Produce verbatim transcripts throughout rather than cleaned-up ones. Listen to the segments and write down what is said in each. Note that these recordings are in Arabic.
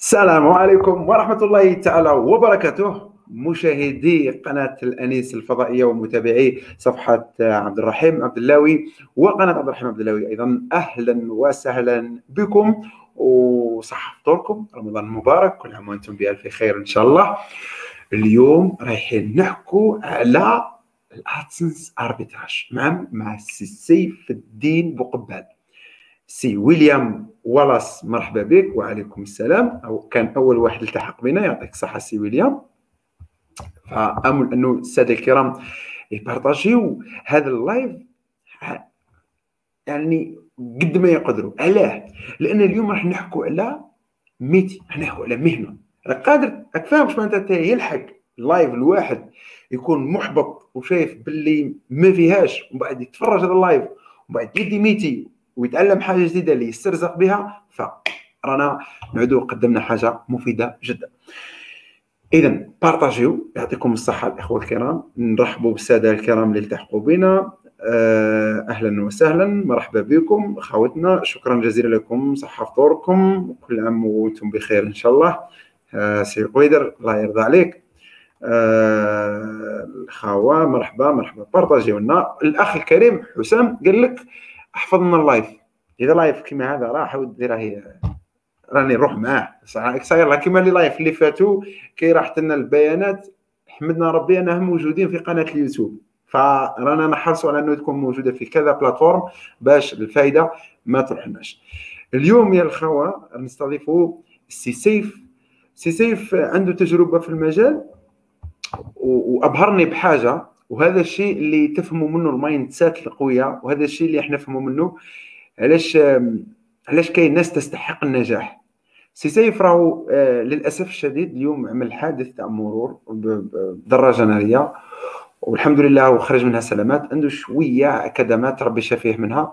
السلام عليكم ورحمة الله تعالى وبركاته مشاهدي قناة الأنيس الفضائية ومتابعي صفحة عبد الرحيم عبد اللاوي وقناة عبد الرحيم عبد اللاوي أيضا. أهلا وسهلا بكم وصحة فطوركم، رمضان مبارك، كل عام وأنتم بألف خير إن شاء الله. اليوم رايحين نحكوا على الأدسنس أربيتراج مع مع السي سيف الدين بوقبال. سي ويليام والاس، مرحبا بك. وعليكم السلام، أو كان أول واحد التحق بنا، يعطيك الصحة سي ويليام. فآمل أنه السادة الكرام يبارطاجيو هذا اللايف يعني قد ما يقدروا. علاه؟ لأن اليوم راح نحكوا على ميتي، راح نحكوا على مهنة. راك قادر تفهم واش معناتها يلحق اللايف الواحد يكون محبط وشايف باللي ما فيهاش، ومن بعد يتفرج هذا اللايف ومن بعد يدي ميتي ويتعلم حاجه جديده اللي يسترزق بها، فرانا نعودوا قدمنا حاجه مفيده جدا. اذا بارطاجيو، يعطيكم الصحه الاخوه الكرام. نرحبوا بالساده الكرام اللي التحقوا بنا، اهلا وسهلا، مرحبا بكم اخواتنا. شكرا جزيلا لكم، صحه فطوركم، كل عام وانتم بخير ان شاء الله. سي قويدر الله يرضى عليك. الخوه مرحبا مرحبا، بارطاجيو لنا. الاخ الكريم حسام قال لك احفظنا اللايف، اذا لايف كيما هذا راه حاول ديرها هي، راني نروح معاه صراحه. صاير كيما اللي لايف اللي فاتوا كي راحت لنا البيانات، حمدنا ربي انهم موجودين في قناه اليوتيوب، فرانا نحرصوا على انه تكون موجوده في كذا بلاتفورم باش الفائده ما تروحناش. اليوم يا الخوه نستضيفوا السي سيف. السي سيف عنده تجربه في المجال وابهرني بحاجه، وهذا الشيء اللي تفهموا منه المايند سات القويه، وهذا الشيء اللي احنا نفهموا منه علاش علاش كاين ناس تستحق النجاح. سي سيف راهو للاسف الشديد اليوم عمل حادث تاع مرور بدراجه ناريه، والحمد لله وخرج منها سلامات، عنده شويه كدمات ربي شافيه منها،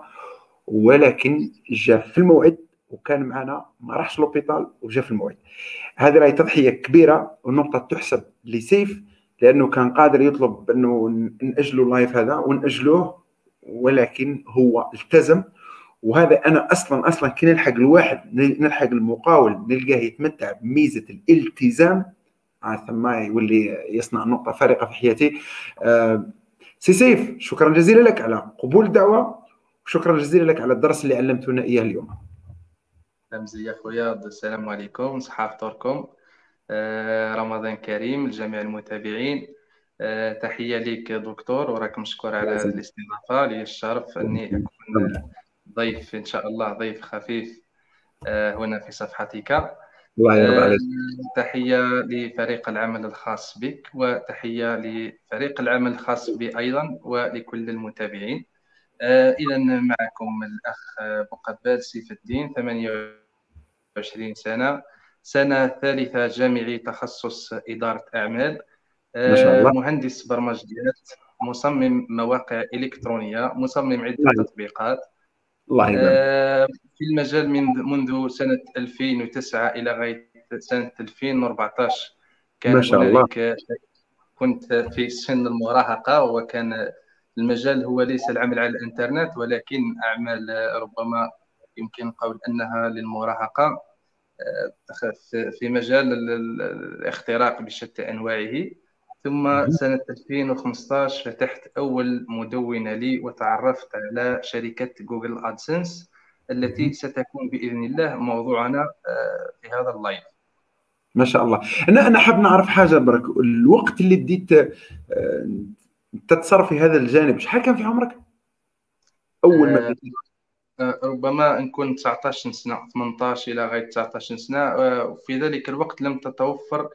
ولكن جا في الموعد وكان معنا، ما راحش لوبيتال وجا في الموعد. هذه راهي تضحيه كبيره والنقطه تحسب لسيف، لانه كان قادر يطلب انه ناجلوا اللايف هذا وناجلوه، ولكن هو التزم. وهذا انا اصلا اصلا كي نلحق الواحد، نلحق المقاول، نلقاه يتمتع بميزه الالتزام، عاد ثم يولي يصنع نقطه فارقه في حياتي. آه سي سيف، شكرا جزيلا لك على قبول الدعوه، وشكرا جزيلا لك على الدرس اللي علمتونا اياه اليوم. يا خويا، السلام عليكم، صحه فطوركم، رمضان كريم لجميع المتابعين. تحية لك دكتور، وراك مشكور على الاستضافة. لي الشرف أني أكون ضيف إن شاء الله، ضيف خفيف هنا في صفحتك. الله يرضى عليك. تحية لفريق العمل الخاص بك، وتحية لفريق العمل الخاص بي أيضا، ولكل المتابعين. إذا معكم الأخ بوقبال سيف الدين، ثمانية وعشرين سنة، سنة ثالثة جامعي، تخصص إدارة أعمال، ما شاء الله. مهندس برمجيات، مصمم مواقع إلكترونية، مصمم عدة الله تطبيقات. الله يبارك. في المجال من منذ سنة ألفين وتسعة إلى غاية سنة ألفين وأربعطاش. كان ما شاء الله. كنت في سن المراهقة، وكان المجال هو ليس العمل على الإنترنت، ولكن أعمال ربما يمكن قول أنها للمراهقة، في مجال الاختراق بشتى أنواعه. ثم سنة ألفين وخمسطاش فتحت أول مدونة لي، وتعرفت على شركة جوجل أدسنس التي ستكون بإذن الله موضوعنا في هذا اللايف. ما شاء الله. أنا أنا حاب نعرف حاجة برك، الوقت اللي بديت تتصرف في هذا الجانب شحال كان في عمرك؟ أول ما بديت ربما نكون تسعطاش سنة، ثمنطاش إلى غاية تسعطاش سنة. وفي ذلك الوقت لم تتوفر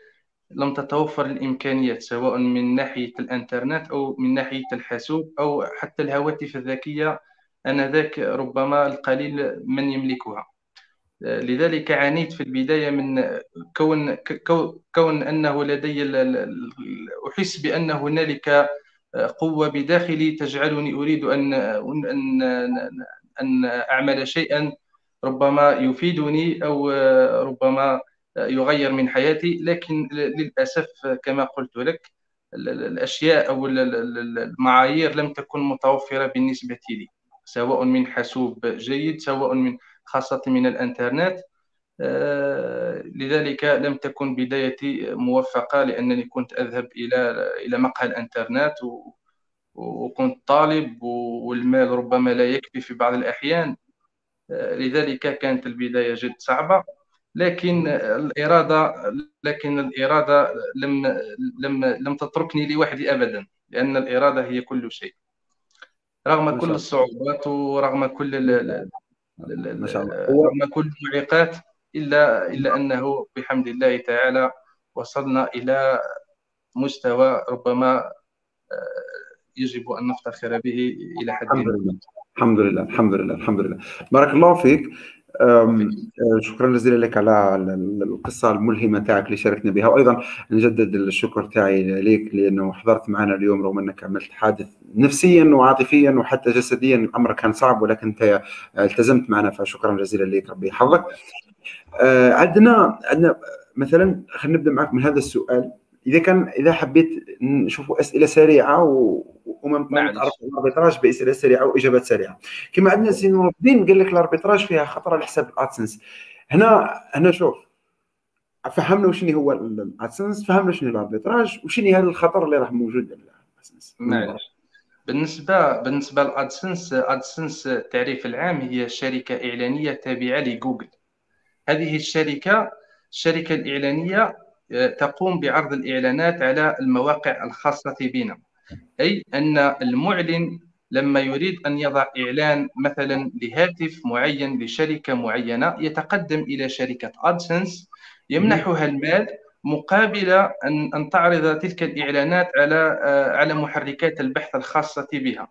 لم تتوفر الإمكانيات، سواء من ناحية الإنترنت أو من ناحية الحاسوب أو حتى الهواتف الذكية، آنذاك ربما القليل من يملكها. لذلك عانيت في البداية من كون كون أنه لدي، أحس بأن هنالك قوة بداخلي تجعلني أريد أن أن أن أعمل شيئا ربما يفيدني أو ربما يغير من حياتي. لكن للأسف كما قلت لك، الأشياء أو المعايير لم تكن متوفرة بالنسبة لي، سواء من حاسوب جيد، سواء من خاصة من الإنترنت. لذلك لم تكن بدايتي موفقة، لأنني كنت أذهب إلى إلى مقهى الإنترنت وكنت طالب والمال ربما لا يكفي في بعض الأحيان، لذلك كانت البداية جد صعبة. لكن الإرادة لكن الإرادة لم لم لم تتركني لوحدي أبدا، لأن الإرادة هي كل شيء، رغم كل الصعوبات ورغم كل رغم كل المعيقات، إلا إلا أنه بحمد الله تعالى وصلنا إلى مستوى ربما يجب أن نفتخر به إلى حد ما. الحمد لله الحمد لله الحمد لله. بارك الله فيك. شكرا جزيلا لك على القصه الملهمه تاعك اللي شاركتنا بها، وايضا نجدد الشكر تاعي ليك لانه حضرت معنا اليوم، رغم انك عملت حادث نفسيا وعاطفيا وحتى جسديا، الامر كان صعب ولكن انت التزمت معنا، فشكرا جزيلا ليك، ربي يحفظك. عندنا عندنا مثلا خلينا نبدا معك من هذا السؤال، اذا كان اذا حبيت نشوفوا اسئله سريعه و وما نتعرف على الاربيتراج باسئله سريعه واجابات سريعه، كما عندنا سي نور الدين قال لك الاربيتراج فيها خطر على حساب الادسنس. هنا هنا شوف، فهمنا وشني هو الادسنس، فهمنا شنو الاربيتراج وشني هذا الخطر اللي راه موجود على الادسنس. بالنسبه بالنسبه للادسنس، ادسنس التعريف العام هي شركه اعلانيه تابعه لجوجل. هذه الشركه الشركه الاعلانيه تقوم بعرض الاعلانات على المواقع الخاصه بنا، أي أن المعلن لما يريد أن يضع إعلان مثلا لهاتف معين لشركة معينة يتقدم إلى شركة أدسنس يمنحها المال مقابل أن أن تعرض تلك الإعلانات على على محركات البحث الخاصة بها.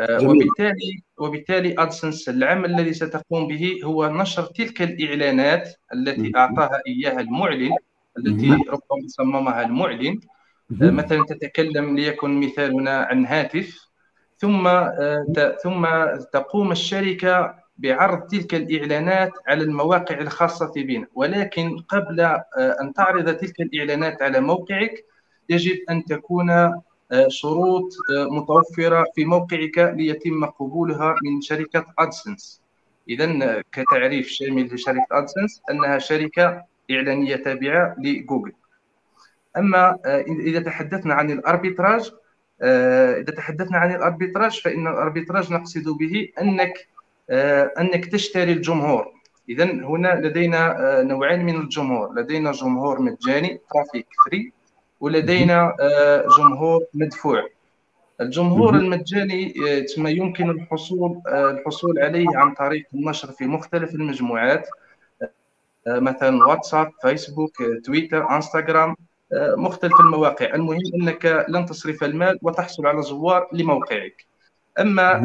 وبالتالي وبالتالي أدسنس العمل الذي ستقوم به هو نشر تلك الإعلانات التي أعطاها إياها المعلن، التي ربما صممها المعلن. مثلا تتكلم ليكن مثالنا عن هاتف، ثم ثم تقوم الشركة بعرض تلك الإعلانات على المواقع الخاصة بنا، ولكن قبل أن تعرض تلك الإعلانات على موقعك يجب أن تكون شروط متوفرة في موقعك ليتم قبولها من شركة أدسنس. إذن كتعريف شامل لشركة أدسنس أنها شركة إعلانية تابعة لجوجل. أما إذا تحدثنا عن الأربيتراج إذا تحدثنا عن الأربيتراج فإن الأربيتراج نقصد به أنك أنك تشتري الجمهور. إذن هنا لدينا نوعين من الجمهور، لدينا جمهور مجاني ترافيك فري، ولدينا جمهور مدفوع. الجمهور المجاني ما يمكن الحصول الحصول عليه عن طريق النشر في مختلف المجموعات، مثلا واتساب، فيسبوك، تويتر، انستغرام، مختلف المواقع. المهم أنك لن تصرف المال وتحصل على زوار لموقعك. أما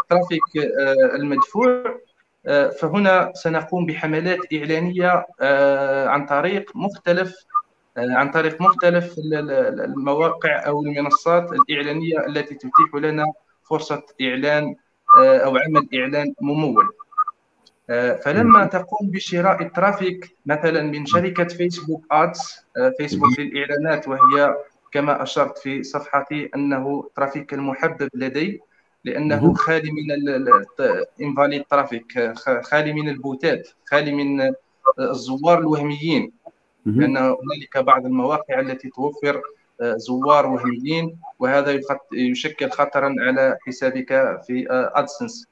الترافيك المدفوع فهنا سنقوم بحملات إعلانية عن طريق مختلف عن طريق مختلف المواقع أو المنصات الإعلانية التي تتيح لنا فرصة إعلان أو عمل إعلان ممول. فلما تقوم بشراء الترافيك مثلا من شركة فيسبوك آدز، فيسبوك للإعلانات، وهي كما أشرت في صفحتي أنه ترافيك المحبب لدي لأنه خالي من الانفاليد ترافيك، خالي من البوتات، خالي من الزوار الوهميين، لأن هنالك بعض المواقع التي توفر زوار وهميين وهذا يشكل خطرا على حسابك في أدسنس.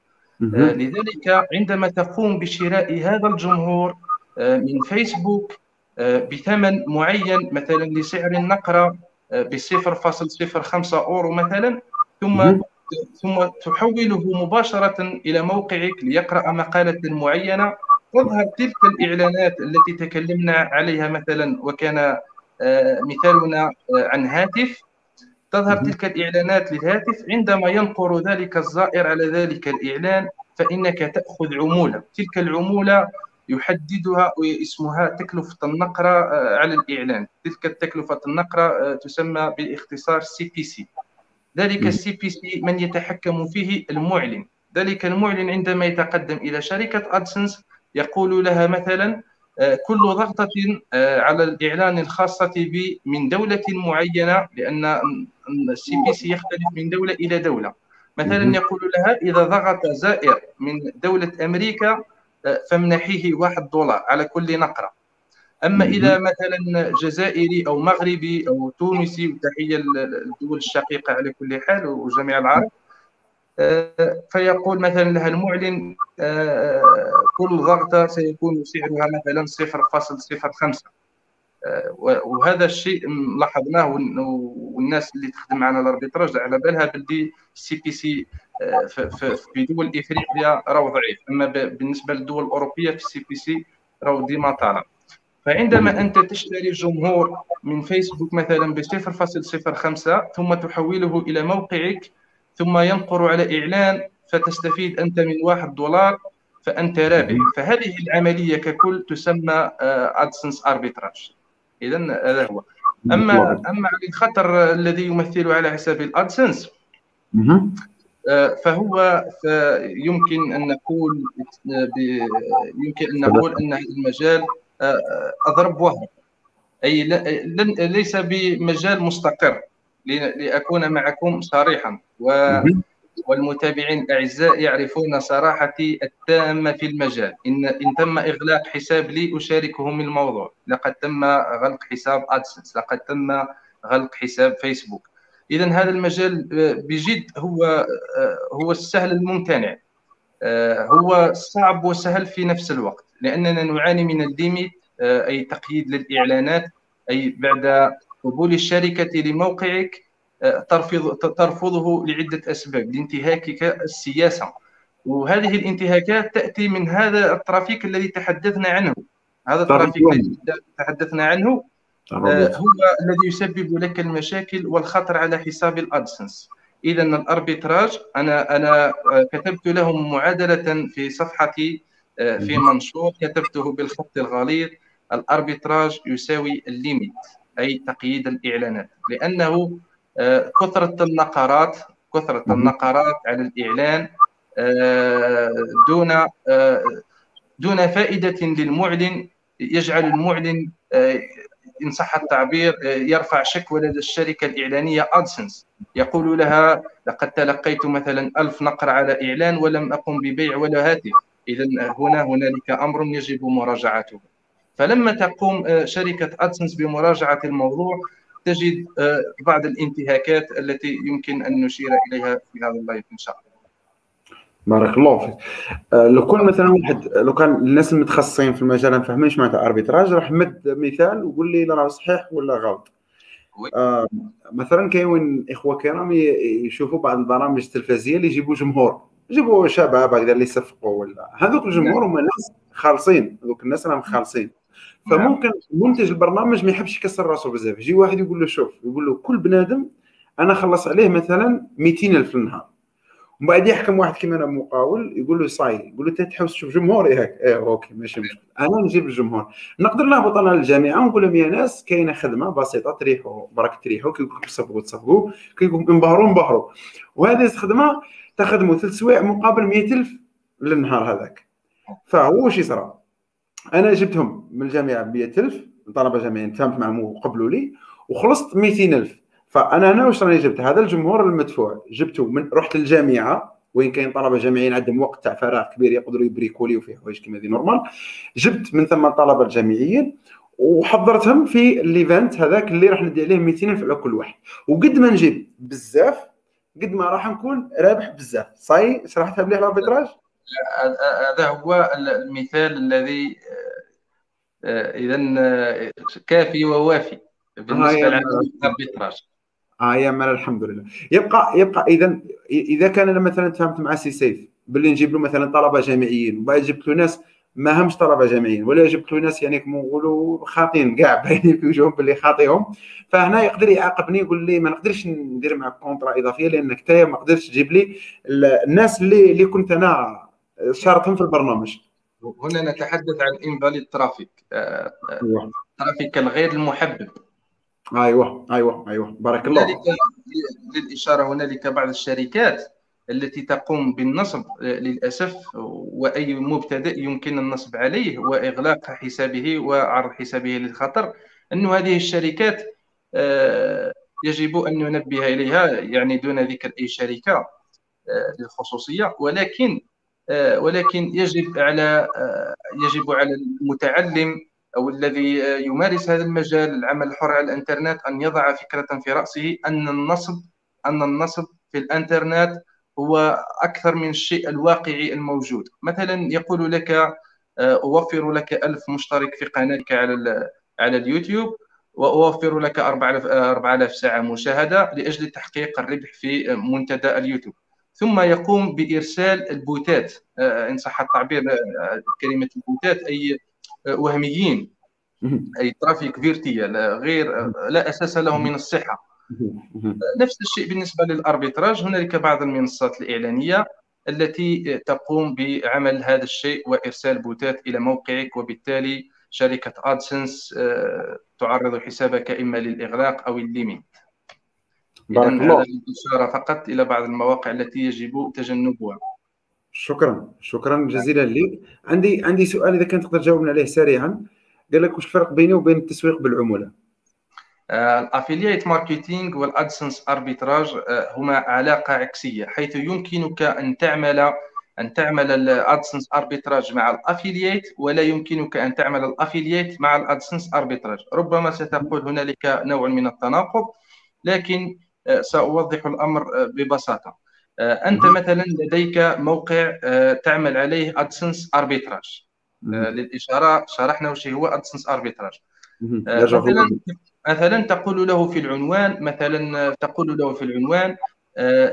لذلك عندما تقوم بشراء هذا الجمهور من فيسبوك بثمن معين، مثلا لسعر النقرة ب صفر فاصل صفر خمسة أورو مثلا، ثم ثم تحوله مباشرة إلى موقعك ليقرأ مقالة معينة، تظهر تلك الإعلانات التي تكلمنا عليها مثلا، وكان مثالنا عن هاتف، تظهر تلك الإعلانات للهاتف. عندما ينقر ذلك الزائر على ذلك الإعلان فإنك تأخذ عمولة، تلك العمولة يحددها اسمها تكلفة النقرة على الإعلان، تلك تكلفة النقرة تسمى بالاختصار سي بي سي. ذلك السي بي سي من يتحكم فيه المعلن. ذلك المعلن عندما يتقدم إلى شركة أدسنس يقول لها مثلا كل ضغطة على الإعلان الخاصة بي من دولة معينة، لأن السي بي سي يختلف من دولة إلى دولة، مثلا يقول لها إذا ضغط زائر من دولة أمريكا فمنحيه واحد دولار على كل نقرة. أما إذا مثلا جزائري أو مغربي أو تونسي، وتحية الدول الشقيقة على كل حال وجميع العرب، فيقول مثلا لها المعلن كل ضغطة سيكون سعرها مثلا صفر فاصل صفر خمسة، وهذا الشيء لاحظناه، والناس اللي تخدم معنا الاربيتراج على بالها باللي السي بي سي في دول افريقيا راه ضعيف، اما بالنسبه للدول الاوروبيه في السي بي سي راه ديما طالع. فعندما انت تشتري جمهور من فيسبوك مثلا ب صفر فاصل صفر خمسة ثم تحوله الى موقعك ثم ينقر على اعلان فتستفيد انت من واحد دولار فانت رابح، فهذه العمليه ككل تسمى ادسنس اربيتراج. اذا هذا هو. اما اما الخطر الذي يمثله على حساب الادسنس فهو يمكن ان نقول يمكن ان نقول ان هذا المجال اضرب وهرب، اي ليس بمجال مستقر. لاكون معكم صريحا و والمتابعين الأعزاء يعرفون صراحتي التامة في المجال، إن, إن تم إغلاق حساب لي أشاركهم الموضوع. لقد تم غلق حساب أدسنس، لقد تم غلق حساب فيسبوك. إذا هذا المجال بجد هو هو السهل الممتنع، هو صعب وسهل في نفس الوقت، لأننا نعاني من الليميت أي تقييد للإعلانات، أي بعد قبول الشركة لموقعك ترفض ترفضه لعدة أسباب، لانتهاكك السياسة، وهذه الانتهاكات تأتي من هذا الترافيك الذي تحدثنا عنه. هذا الترافيك الذي تحدثنا عنه هو الذي يسبب لك المشاكل والخطر على حساب الأدسنس. إذا الأربيتراج أنا أنا كتبت لهم معادلة في صفحتي في منشور كتبته بالخط الغليظ: الأربيتراج يساوي الليميت أي تقييد الإعلانات، لأنه كثرة النقرات كثرة النقرات على الإعلان دون دون فائدة للمعلن يجعل المعلن إن صح التعبير يرفع شكوى لدى الشركة الإعلانية أدسنس، يقول لها لقد تلقيت مثلا ألف نقر على إعلان ولم أقم ببيع ولا هاتف. إذا هنا هنالك أمر يجب مراجعته. فلما تقوم شركة أدسنس بمراجعة الموضوع تجد بعض الانتهاكات التي يمكن ان نشير اليها في هذا اللايف ان شاء الله. بارك الله فيك. لو كان مثلا واحد، لو كان الناس المتخصصين في المجال ما فاهمينش معناتها اربيتراج، راح مد مثال وقول لي راه صحيح ولا غلط. آه مثلا كاين اخوه كرام يشوفوا بعض البرامج التلفزيه اللي يجيبوا جمهور، يجيبوا شباب هكذا اللي يصفقوا ولا هذوك الجمهور هما ناس خالصين، هذوك الناس راهم خالصين. فممكن منتج البرنامج ما يحبش يكسر راسه بزاف، يجي واحد يقول له شوف، يقول له كل بنادم انا خلص عليه مثلا مئتين ألف في النهار، ومن بعد يحكم واحد كيما انا مقاول يقول له صاي، يقول له انت تحوس تشوف جمهوري هاك، ايه اوكي ماشي مشكل، انا نجيب الجمهور، نقدر نهبط انا للجامعه ونقول لهم يا ناس كاينه خدمه بسيطه تريحوا برك تريحوا، كي يقول لكم تصفقوا تصفقوا، كي يقول لكم انبهروا انبهروا، وهذه الخدمه تخدموا ثلاث سوايع مقابل مئة ألف للنهار هذاك. فهو واش يصرى؟ انا جبتهم من الجامعه ب مئة ألف، طلبه جامعيين تفاهمت معهم وقبلوا لي وخلصت مئتين ألف. فانا هنا واش راني جبت؟ هذا الجمهور المدفوع جبته من رحت للجامعه وين كاين طلبه جامعيين عندهم وقت تاع فراغ كبير يقدروا يبريكوليو فيه حوايج كيما هذه نورمال، جبت من ثم الطلبه الجامعيين وحضرتهم في الايفنت هذاك اللي راح ندي عليه مئتين ألف على كل واحد، وقد ما نجيب بزاف قد ما راح نكون رابح بزاف. صاي شرحتها مليح الاربيتراج؟ هذا هو المثال الذي اذا كافي ووافي بالنسبه للاربيتراج. اه يا مال الحمد لله. يبقى يبقى اذا اذا كان انا مثلا تفاهمت مع سي سيف باللي نجيب له مثلا طلبه جامعيين، وبعد جبت له ناس ما همش طلبه جامعيين، ولا جبت له ناس يعني كما نقولوا خاطين كاع باينين في وجههم باللي خاطيهم، فهنا يقدر يعاقبني يقول لي ما نقدرش ندير معك كونطرا اضافيه لانك انت ما قدرتش تجيب لي الناس اللي اللي كنت انا شارطهم في البرنامج. هنا نتحدث عن انفاليد ترافيك، الترافيك الغير المحبب. ايوه ايوه ايوه بارك الله. للاشاره هنالك بعض الشركات التي تقوم بالنصب للاسف، واي مبتدئ يمكن النصب عليه واغلاق حسابه وعرض حسابه للخطر، ان هذه الشركات يجب ان ننبه اليها، يعني دون ذكر اي شركه للخصوصيه، ولكن ولكن يجب على يجب على المتعلم أو الذي يمارس هذا المجال العمل الحر على الإنترنت أن يضع فكرة في رأسه أن النصب أن النصب في الإنترنت هو أكثر من الشيء الواقعي الموجود. مثلا يقول لك أوفر لك ألف مشترك في قناتك على على اليوتيوب وأوفر لك أربعة آلاف ساعة مشاهدة لأجل تحقيق الربح في منتدى اليوتيوب، ثم يقوم بإرسال البوتات، إن صح التعبير كلمة البوتات، أي وهميين، أي ترافيك فيرتيال غير لا أساس له من الصحة. نفس الشيء بالنسبة للأربيتراج، هنالك بعض المنصات الإعلانية التي تقوم بعمل هذا الشيء وإرسال بوتات إلى موقعك، وبالتالي شركة أدسنس تعرض حسابك إما للإغلاق أو الليميت. بارك الله. هذا الإشارة فقط إلى بعض المواقع التي يجب تجنبها. شكرا شكرا جزيلا لك. عندي عندي سؤال إذا كنت تقدر تجاوبنا عليه سريعا. قال لك واش الفرق بينه وبين التسويق بالعمولة؟ الأفيلييت ماركتينغ والأدسنس أربيتراج هما علاقة عكسية، حيث يمكنك أن تعمل أن تعمل الأدسنس أربيتراج مع الأفيلييت، ولا يمكنك أن تعمل الأفيلييت مع الأدسنس أربيتراج. ربما ستقول هنالك نوع من التناقض، لكن سأوضح الأمر ببساطة. أنت مثلا لديك موقع تعمل عليه أدسنس أربيتراج، للإشارة شرحنا وش هو أدسنس أربيتراج. مثلا مثلا تقول له في العنوان مثلا تقول له في العنوان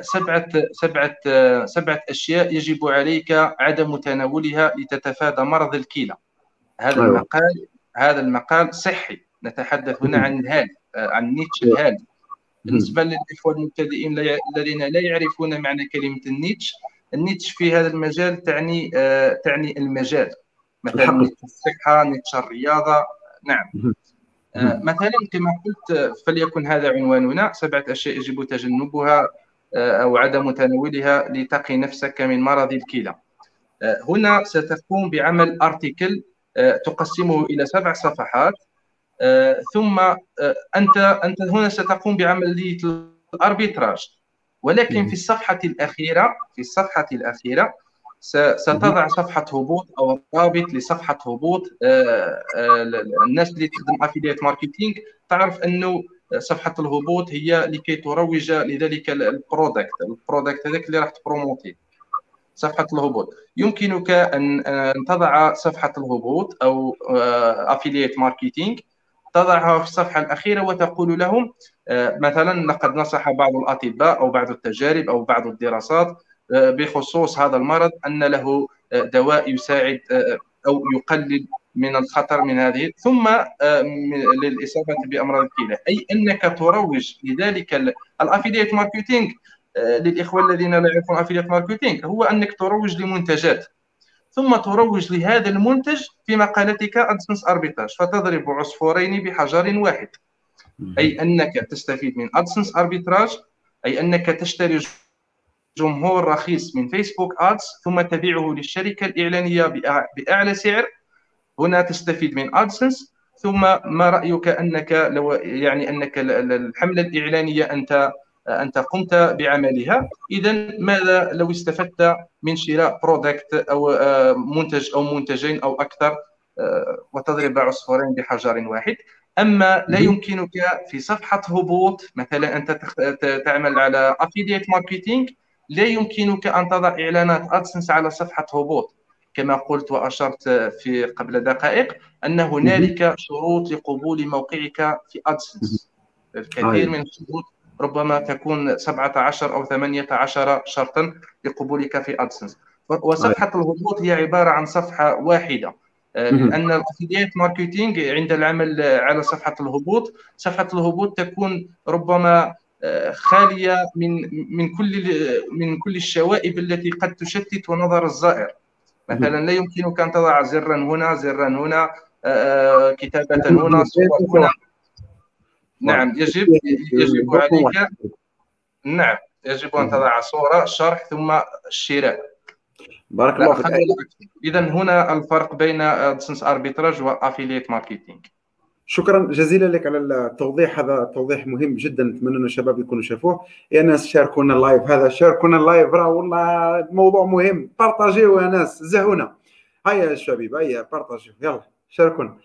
سبعه سبعه سبعه اشياء يجب عليك عدم تناولها لتتفادى مرض الكلى. هذا أيوة. المقال هذا المقال صحي، نتحدث هنا عن الهالي، عن نيتش الهالي. بالنسبه للاخوه المبتدئين الذين لا يعرفون معنى كلمه النيتش، النيتش في هذا المجال تعني تعني المجال، مثلا نيتش الصحه، نيتش الرياضه. نعم. آه مثلا كما قلت، فليكن هذا عنواننا: سبعة أشياء يجب تجنبها آه أو عدم تناولها لتقي نفسك من مرض الكلى. آه هنا ستقوم بعمل أرتيكل آه تقسمه إلى سبع صفحات، آه ثم آه أنت أنت هنا ستقوم بعملية الأربيتراج، ولكن في الصفحة الأخيرة في الصفحة الأخيرة ستضع صفحة هبوط أو رابط لصفحة هبوط. الناس اللي تخدم أفيليت ماركتينغ تعرف أنه صفحة الهبوط هي لكي تروج لذلك البرودكت، البرودكت هذاك اللي راح تبروموتي. صفحة الهبوط يمكنك أن تضع صفحة الهبوط أو أفيليت ماركتينغ، تضعها في الصفحة الأخيرة وتقول لهم مثلا: لقد نصح بعض الأطباء أو بعض التجارب أو بعض الدراسات بخصوص هذا المرض أن له دواء يساعد أو يقلل من الخطر من هذه ثم للإصابة بأمراض الكلى، أي أنك تروج لذلك. الأفيليت ماركتينغ للإخوة الذين لا يعرفون أفيليت ماركتينغ هو أنك تروج لمنتجات، ثم تروج لهذا المنتج في مقالتك أدسنس أربيتراج، فتضرب عصفورين بحجر واحد. أي أنك تستفيد من أدسنس أربيتراج، أي أنك تشتري جمهور رخيص من فيسبوك آدز ثم تبيعه للشركة الإعلانية بأعلى سعر. هنا تستفيد من أدسنس. ثم ما رأيك أنك لو يعني أنك الحملة الإعلانية أنت أنت قمت بعملها، إذا ماذا لو استفدت من شراء برودكت أو منتج أو منتجين أو أكثر، وتضرب عصفورين بحجر واحد. أما لا يمكنك في صفحة هبوط مثلا أنت تعمل على أفيليت ماركتينغ، لا يمكنك أن تضع إعلانات أدسنس على صفحة هبوط. كما قلت وأشرت في قبل دقائق أن هنالك شروط لقبول موقعك في أدسنس، الكثير من الشروط، ربما تكون سبعة عشر أو ثمانية عشر شرطا لقبولك في أدسنس. وصفحة الهبوط هي عبارة عن صفحة واحدة، لأن الأفيليت ماركتينغ عند العمل على صفحة الهبوط، صفحة الهبوط تكون ربما خالية من من كل من كل الشوائب التي قد تشتت ونظر الزائر. مثلا لا يمكنك أن تضع زرا هنا، زرا هنا، كتابة هنا، صور هنا. نعم، يجب يجب عليك نعم يجب أن تضع صورة، شرح، ثم الشراء. بارك الله فيك. إذا هنا الفرق بين أدسنس أربيتراج وأفيليت ماركتينغ. شكرا جزيلا لك على التوضيح، هذا التوضيح مهم جدا، نتمنى ان الشباب يكونوا شافوه. يا ناس شاركونا اللايف، هذا شاركونا اللايف راه والله الموضوع مهم، بارطاجيوه يا ناس، زهونا. هيا يا شباب هيا بارطاجيو، يلا شاركونا.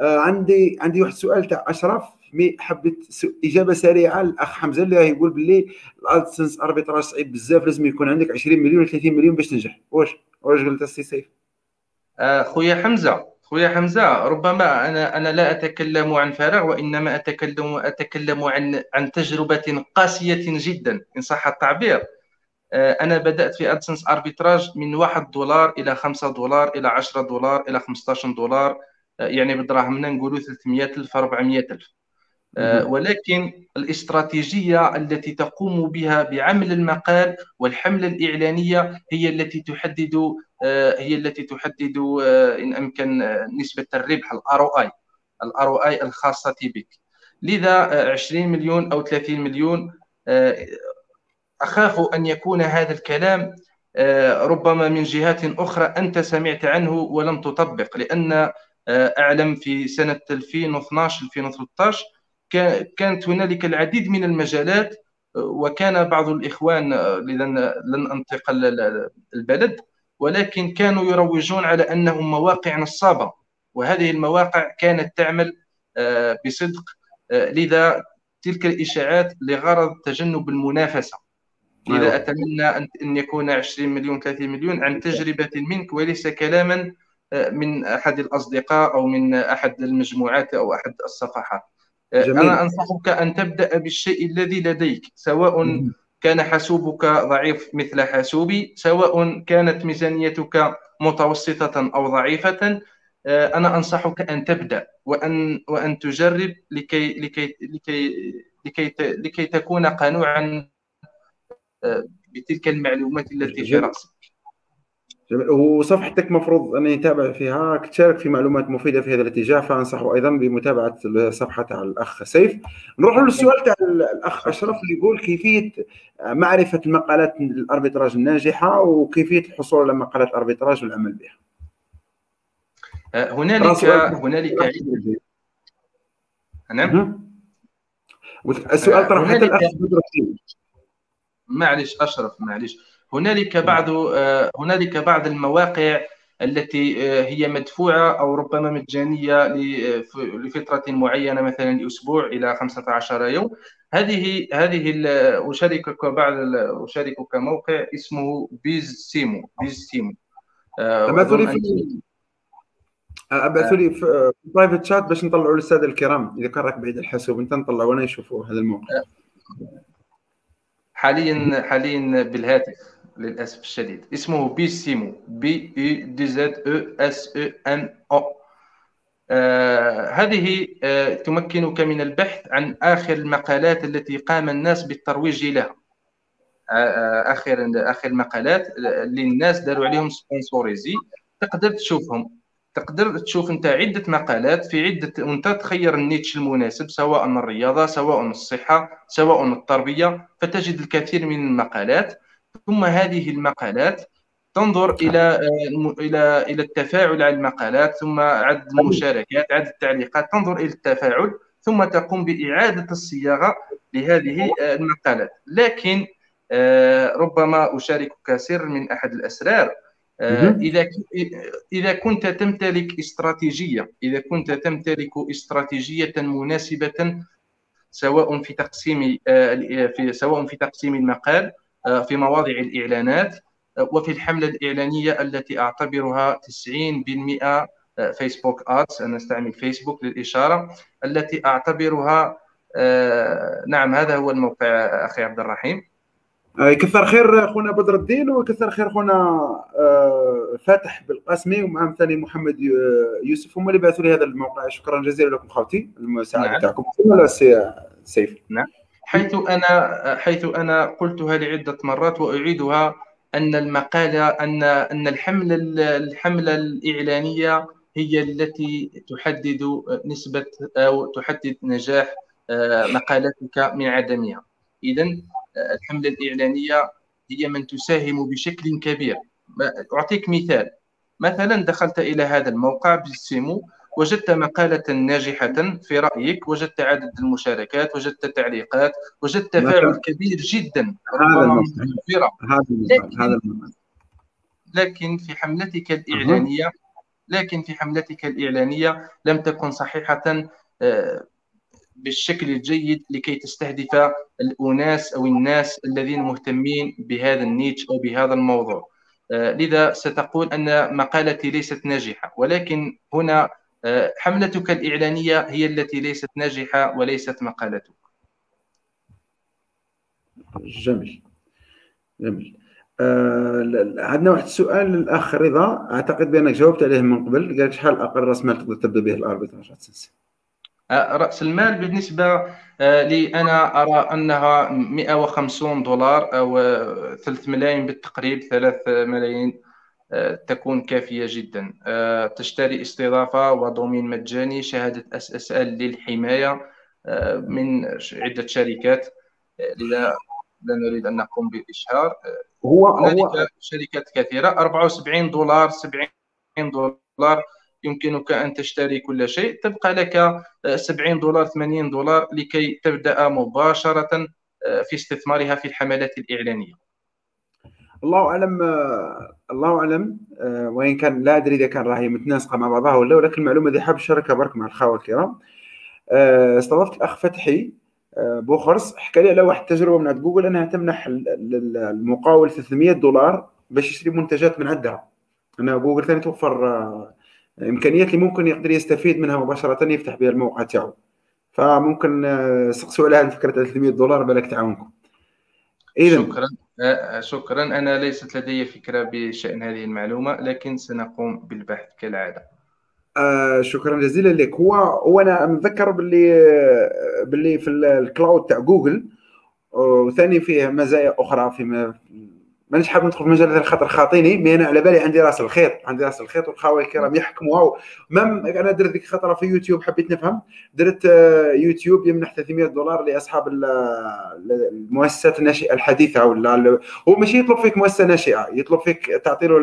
آه عندي عندي واحد السؤال تاع اشرف، مي حبيت اجابه سريعه للاخ حمزه اللي يقول باللي الادسنس اربيتراج صعيب بزاف، لازم يكون عندك عشرين مليون ولا ثلاثين مليون باش تنجح. واش واش قلت السي سيف؟ آه خويا حمزه، خويا حمزه ربما انا انا لا اتكلم عن فراغ، وانما اتكلم اتكلم عن عن تجربه قاسيه جدا ان صح التعبير. انا بدات في ادسنس اربيتراج من واحد دولار الى خمسة دولار الى عشرة دولار الى خمسة عشر دولار، يعني بدراهمنا نقولوا ثلاثمائة ألف أربعمائة ألف. ولكن الاستراتيجيه التي تقوم بها بعمل المقال والحمله الاعلانيه هي التي تحدد هي التي تحدد ان امكن نسبه الربح، الار او اي الار او اي الخاصه بك. لذا عشرين مليون او ثلاثين مليون، اخاف ان يكون هذا الكلام ربما من جهات اخرى انت سمعت عنه ولم تطبق، لان اعلم في سنه ألفين واثناش ألفين وثلاثطاش كانت هنالك العديد من المجالات، وكان بعض الإخوان لذا لن أنطق البلد، ولكن كانوا يروجون على أنهم مواقع نصابة، وهذه المواقع كانت تعمل بصدق لذا تلك الإشاعات لغرض تجنب المنافسة. لذا أتمنى أن يكون عشرين مليون ثلاثين مليون عن تجربة منك، وليس كلاما من أحد الأصدقاء أو من أحد المجموعات أو أحد الصفحات. جميل. أنا أنصحك أن تبدأ بالشيء الذي لديك، سواء كان حاسوبك ضعيف مثل حاسوبي، سواء كانت ميزانيتك متوسطة أو ضعيفة، أنا أنصحك أن تبدأ وأن وأن تجرب لكي لكي لكي لكي لكي تكون قنوعا بتلك المعلومات التي في رأسك. وصفحتك مفروض أن يتابع فيها، تشارك في معلومات مفيدة في هذا الاتجاه، فأنصحه أيضا بمتابعة الصفحة تاع الأخ سيف. نروح للسؤال تاع الأخ أشرف اللي يقول كيفية معرفة مقالات الأربيتراج الناجحة وكيفية الحصول على مقالات الأربيتراج والعمل بها. هنالك هنالك نعم السؤال طرح حتى الأخ معليش أشرف معليش هنالك بعض هنالك بعض المواقع التي هي مدفوعه او ربما مجانيه لفتره معينه، مثلا لاسبوع الى خمسة عشر يوم. هذه هذه اشاركك بعض اشاركك موقع اسمه بيز سيمو بيز سيمو ابعثوا لي في ابعثوا لي في برايفت شات باش نطلعوا للساده الكرام، اذا كان راك بعيد الحاسوب انت نطلعوا انا يشوفوا هذا الموقع. حاليا حاليا بالهاتف للاسف الشديد، اسمه بي سيمو بي اي دي زد او اس او ام او. هذه آه تمكنك من البحث عن اخر المقالات التي قام الناس بالترويج لها، آه اخر اخر المقالات اللي الناس داروا عليهم سبونسوريزي. تقدر تشوفهم، تقدر تشوف انت عده مقالات في عده، وانت تخير النيتش المناسب، سواء الرياضه سواء الصحه سواء التربيه، فتجد الكثير من المقالات. ثم هذه المقالات تنظر الى الى الى التفاعل على المقالات، ثم عدد المشاركات عدد التعليقات، تنظر الى التفاعل، ثم تقوم باعاده الصياغه لهذه المقالات. لكن ربما اشاركك سر من احد الاسرار، إذا إذا كنت تمتلك استراتيجية إذا كنت تمتلك استراتيجية مناسبة، سواء في تقسيم في سواء في تقسيم المقال، في مواضع الإعلانات، وفي الحملة الإعلانية التي أعتبرها تسعين بالمئة فيسبوك آدز، أنا أستعمل فيسبوك للإشارة، التي أعتبرها نعم. هذا هو الموقع أخي عبد الرحيم. يكثر خير خونا بدر الدين، ويكثر خير خونا فاتح بالقاسمي، ومعهم ثاني محمد يوسف، هم اللي بعثوا لي هذا الموقع. شكرا جزيلا لكم خوتي المساعده تاعكم. ولا سي سيف نعم، حيث انا حيث انا قلتها لعده مرات واعيدها، ان المقاله ان ان الحمله الحمله الاعلانيه هي التي تحدد نسبه او تحدد نجاح مقالتك من عدمها. اذا الحملة الإعلانية هي من تساهم بشكل كبير. أعطيك مثال، مثلا دخلت إلى هذا الموقع بالسيمو وجدت مقالة ناجحة في رأيك، وجدت عدد المشاركات، وجدت تعليقات، وجدت تفاعل كبير جدا، ربما مثيرة، لكن, لكن في حملتك الإعلانية لكن في حملتك الإعلانية لم تكن صحيحة بالشكل الجيد لكي تستهدف الأناس أو الناس الذين مهتمين بهذا النيتش أو بهذا الموضوع. لذا ستقول أن مقالتي ليست ناجحة، ولكن هنا حملتك الإعلانية هي التي ليست ناجحة وليست مقالتك. جميل جميل. عندنا آه واحد السؤال للأخ رضا، أعتقد بأنك جاوبت عليه من قبل، قال شحال أقل رأس مال تقدر تبدأ به الأربيتراج؟ رأس المال بالنسبة لي أنا أرى أنها مئة وخمسين دولار أو ثلاثة ملايين بالتقريب، ثلاثة ملايين تكون كافية جدا. تشتري استضافة ودومين مجاني، شهادة إس إس إل للحماية من عدة شركات، لذا لا نريد أن نقوم بالإشهار. هو هناك شركات كثيرة، أربعة وسبعين دولار سبعين دولار يمكنك أن تشتري كل شيء، تبقى لك سبعين دولار ثمانين دولار لكي تبدأ مباشرة في استثمارها في الحملات الإعلانية. الله أعلم الله أعلم وإن كان لا أدري إذا كان راهي متناسقة مع بعضها ولا، ولكن المعلومة دي حاب شاركها برك مع الخوة الكرام. استضفت الأخ فتحي بوخرس، حكى لي على واحد التجربة من عند جوجل أنها تمنح المقاول ثلاثمئة دولار باش يشتري منتجات من عندها. أنا جوجل ثاني توفر الامكانيات اللي ممكن يقدر يستفيد منها مباشره يفتح بها الموقع تاعو، فممكن سقسوا على هذه الفكره تاع ثلاثمئة دولار بالك تعاونكم. اذا شكرا شكرا، انا ليست لدي فكره بشان هذه المعلومه، لكن سنقوم بالبحث كالعاده. آه شكرا جزيلا لك. هو وانا متذكر باللي باللي في الكلاود تاع جوجل وثاني فيه مزايا اخرى، في مانيش حاب ندخل في مجال هذا الخطر خاطيني، مي انا على بالي عندي راس الخيط، عندي راس الخيط والخاوه الكرام يحكموها. مام انا درت ديك الخطره في يوتيوب، حبيت نفهم، درت يوتيوب يمنح ثلاثمئة دولار لاصحاب المؤسسات الناشئه الحديثه، ولا هو ماشي يطلب فيك مؤسسه ناشئه، يطلب فيك تعطي له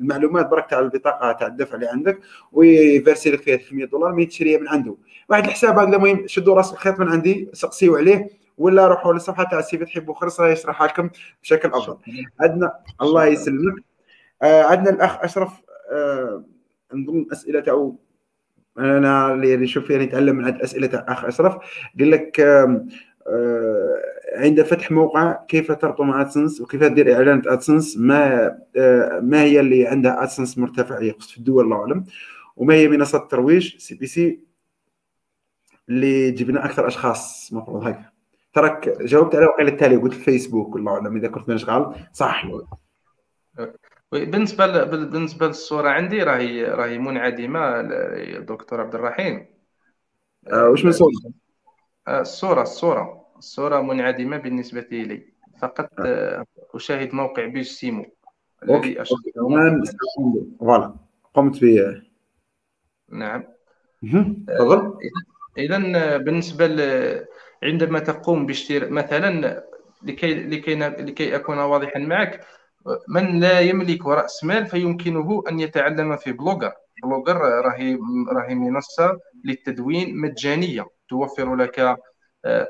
المعلومات برك تاع البطاقه تاع الدفع اللي عندك ويفرسي لك فيها ثلاثمئة دولار مي تشريها من عنده. واحد الحساب هكذا، المهم شدوا راس الخيط من عندي، سقسيوا عليه، ولا روحوا للصفحه تاع سي تحبوا خرص راه يشرحها لكم بشكل افضل. عندنا الله يسلمك، آه عندنا الاخ اشرف، آه نظن الاسئله تاعو انا اللي نشوف فيها نتعلم من هذه الاسئله تاع الاخ اشرف. قال لك آه آه عند فتح موقع كيف ترطم ادسنس وكيف تدير اعلان ادسنس، ما آه ما هي اللي عندها ادسنس مرتفع يقصد في الدول الله اعلم، وما هي منصه الترويج سي بي سي اللي تجيبنا اكثر اشخاص المفروض هكا. ترك جاوبت على وقيل التالي، قلت الفيسبوك والله اعلم اذا كنت مشغال صح. بالنسبه بالنسبه للصوره عندي راهي راهي منعدمه دكتور عبد الرحيم. آه واش من صوره؟ آه الصوره الصوره الصوره منعدمه بالنسبه لي، فقط آه اشاهد موقع بيج سيمو الذي اشتغل فوالا قمت به. نعم تفضل. اذا بالنسبه ل عندما تقوم باشتراك مثلا، لكي لكي لكي اكون واضحا معك، من لا يملك راس مال فيمكنه ان يتعلم في بلوجر. بلوجر راهي راهي منصه للتدوين مجانيه، توفر لك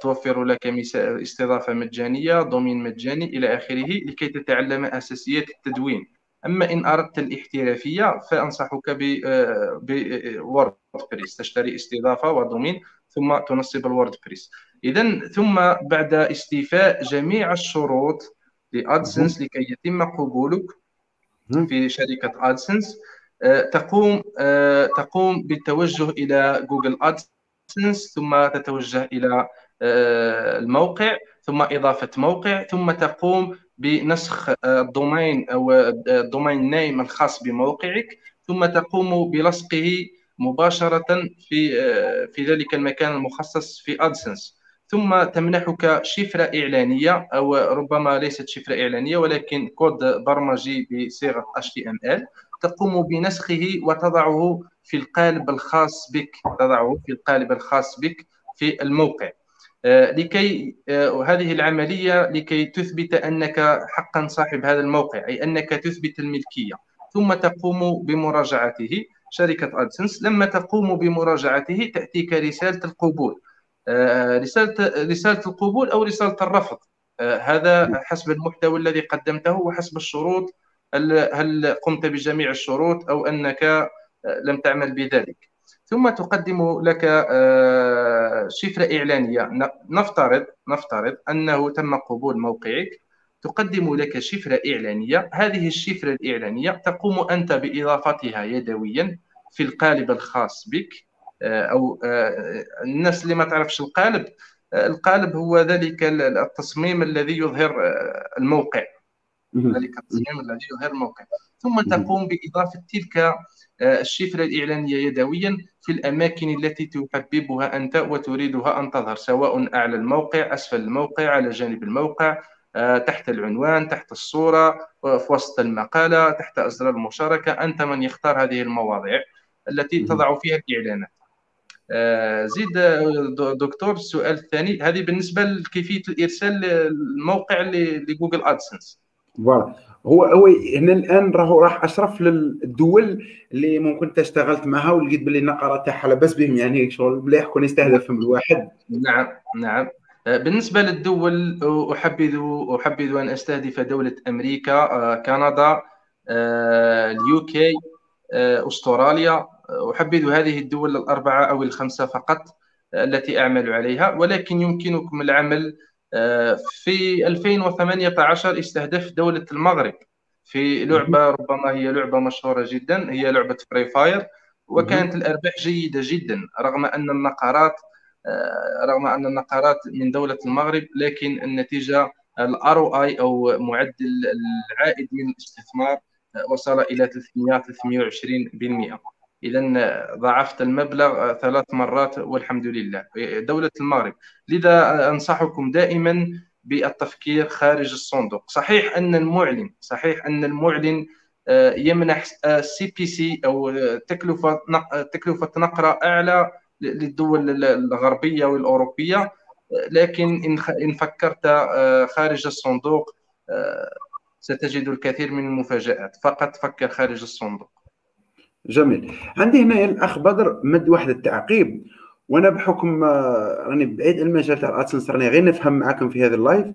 توفر لك استضافه مجانيه، دومين مجاني الى اخره، لكي تتعلم اساسيات التدوين. اما ان اردت الاحترافيه فانصحك ب بوردبريس، تشتري استضافه ودومين ثم تنصب الوردبريس. إذن ثم بعد استيفاء جميع الشروط لأدسنس لكي يتم قبولك في شركة أدسنس، تقوم تقوم بالتوجه إلى جوجل أدسنس، ثم تتوجه إلى الموقع، ثم إضافة موقع، ثم تقوم بنسخ الدومين أو الدومين نيم الخاص بموقعك، ثم تقوم بلصقه مباشرة في في ذلك المكان المخصص في أدسنس. ثم تمنحك شفرة إعلانية، أو ربما ليست شفرة إعلانية ولكن كود برمجي بصيغة إتش تي إم إل، تقوم بنسخه وتضعه في القالب الخاص بك، تضعه في القالب الخاص بك في الموقع، لكي هذه العملية لكي تثبت أنك حقا صاحب هذا الموقع، أي أنك تثبت الملكية. ثم تقوم بمراجعته، شركة أدسنس لما تقوم بمراجعته تأتيك رسالة القبول، رسالة رسالة القبول أو رسالة الرفض، هذا حسب المحتوى الذي قدمته وحسب الشروط، هل قمت بجميع الشروط أو أنك لم تعمل بذلك. ثم تقدم لك شفرة إعلانية، نفترض نفترض أنه تم قبول موقعك، تقدم لك شفرة إعلانية، هذه الشفرة الإعلانية تقوم أنت بإضافتها يدويا في القالب الخاص بك، أو الناس اللي ما تعرفش القالب، القالب هو ذلك التصميم الذي يظهر الموقع، ذلك التصميم الذي يظهر الموقع، ثم تقوم بإضافة تلك الشفرة الإعلانية يدويا في الأماكن التي تحببها أنت وتريدها أن تظهر، سواء أعلى الموقع، أسفل الموقع، على جانب الموقع، تحت العنوان، تحت الصورة، في وسط المقالة، تحت أزرار المشاركة، أنت من يختار هذه المواضيع التي تضع فيها الإعلانات. زيد دكتور السؤال الثاني، هذه بالنسبة لكيفية الإرسال الموقع لجوجل أدسنس. هو هو هنا الان راهو راح اشرف للدول اللي ممكن انت اشتغلت معها ولقيت باللي النقره تاعها لاباس بهم، يعني شغل مليح كون يستهدفهم الواحد. نعم نعم، بالنسبه للدول احبذ احبذ ان استهدف دوله امريكا، كندا، اليوكي، استراليا، احبذ هذه الدول الاربعه او الخمسه فقط التي اعمل عليها، ولكن يمكنكم العمل. في ألفين وثمانية عشر استهدف دولة المغرب في لعبة ربما هي لعبة مشهورة جدا، هي لعبة فري فاير، وكانت الأرباح جيدة جدا رغم أن النقرات رغم أن النقرات من دولة المغرب، لكن النتيجة الآر أو آي أو معدل العائد من الاستثمار وصل إلى ثلاثمائة ثلاثمائة وعشرين بالمئة، إذا ضاعفت المبلغ ثلاث مرات والحمد لله. دولة المغرب، لذا أنصحكم دائما بالتفكير خارج الصندوق. صحيح أن المعلن صحيح أن المعلن يمنح سي بي سي أو تكلفة تكلفة نقرة أعلى للدول الغربية والأوروبية، لكن إن فكرت خارج الصندوق ستجد الكثير من المفاجآت، فقط فكر خارج الصندوق. جميل، عندي هنا الاخ بدر مد واحد التعقيب، وانا بحكم راني بعيد المجال تاع الادسنس، راني غير نفهم معاكم في هذا اللايف.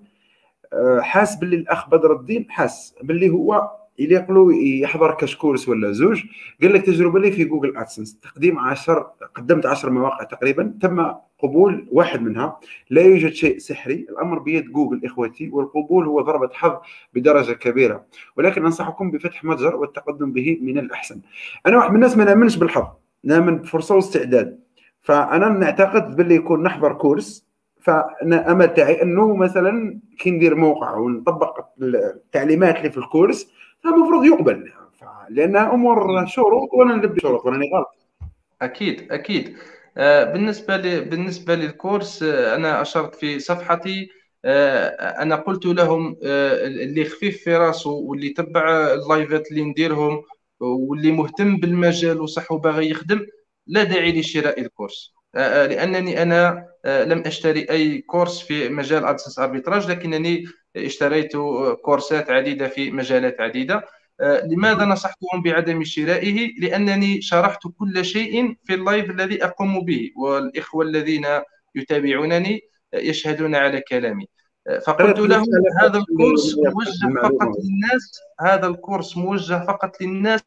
حاس باللي الاخ بدر الدين حاس باللي هو اللي يقولوا يحضر كاش كورس ولا زوج، قال لك تجربه لي في جوجل ادسنس، تقديم عشر قدمت عشر مواقع تقريبا، تم قبول واحد منها، لا يوجد شيء سحري، الامر بيد جوجل اخوتي، والقبول هو ضربه حظ بدرجه كبيره، ولكن انصحكم بفتح متجر والتقدم به من الاحسن. انا واحد من الناس ما نامنش بالحظ، نامن بفرصه واستعداد، فانا نعتقد باللي يكون نحضر كورس، فانا امل تاعي انه مثلا كي ندير موقع ونطبق التعليمات اللي في الكورس المفروض يقبل، لانها امور شروط وانا نلبي شروط وانا غلط. اكيد اكيد. بالنسبه بالنسبه للكورس انا اشرت في صفحتي، انا قلت لهم اللي خفيف في راسه واللي تبع اللايفات اللي نديرهم واللي مهتم بالمجال وصح وباغي يخدم، لا داعي لشراء الكورس، لانني انا لم اشتري اي كورس في مجال ادسنس اربيتراج، لكنني اشتريت كورسات عديدة في مجالات عديدة. لماذا نصحتهم بعدم شرائه؟ لأنني شرحت كل شيء في اللايف الذي أقوم به، والإخوة الذين يتابعونني يشهدون على كلامي، فقلت لهم هذا الكورس موجه فقط للناس هذا الكورس موجه فقط للناس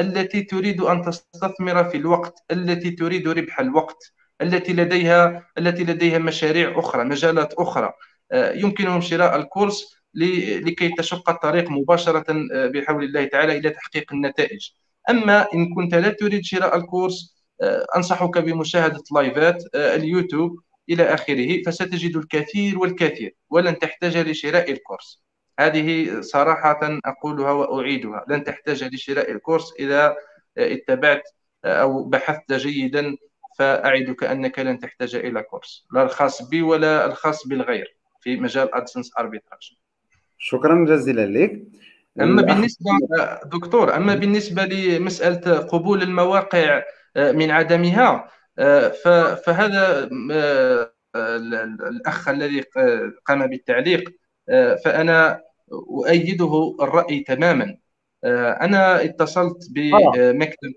التي تريد أن تستثمر في الوقت، التي تريد ربح الوقت، التي لديها التي لديها مشاريع أخرى، مجالات أخرى، يمكنهم شراء الكورس لكي تشق الطريق مباشرة بحول الله تعالى إلى تحقيق النتائج. أما إن كنت لا تريد شراء الكورس، أنصحك بمشاهدة لايفات اليوتيوب إلى آخره، فستجد الكثير والكثير ولن تحتاج لشراء الكورس. هذه صراحة أقولها وأعيدها، لن تحتاج لشراء الكورس إذا اتبعت أو بحثت جيدا، فأعدك أنك لن تحتاج إلى كورس، لا الخاص بي ولا الخاص بالغير، في مجال أدسنس أربيتراج. شكرا جزيلا لك. أما بالنسبة دكتور أما بالنسبة لمسألة قبول المواقع من عدمها، فهذا الأخ الذي قام بالتعليق، فأنا أؤيده الرأي تماما. أنا اتصلت بمكتب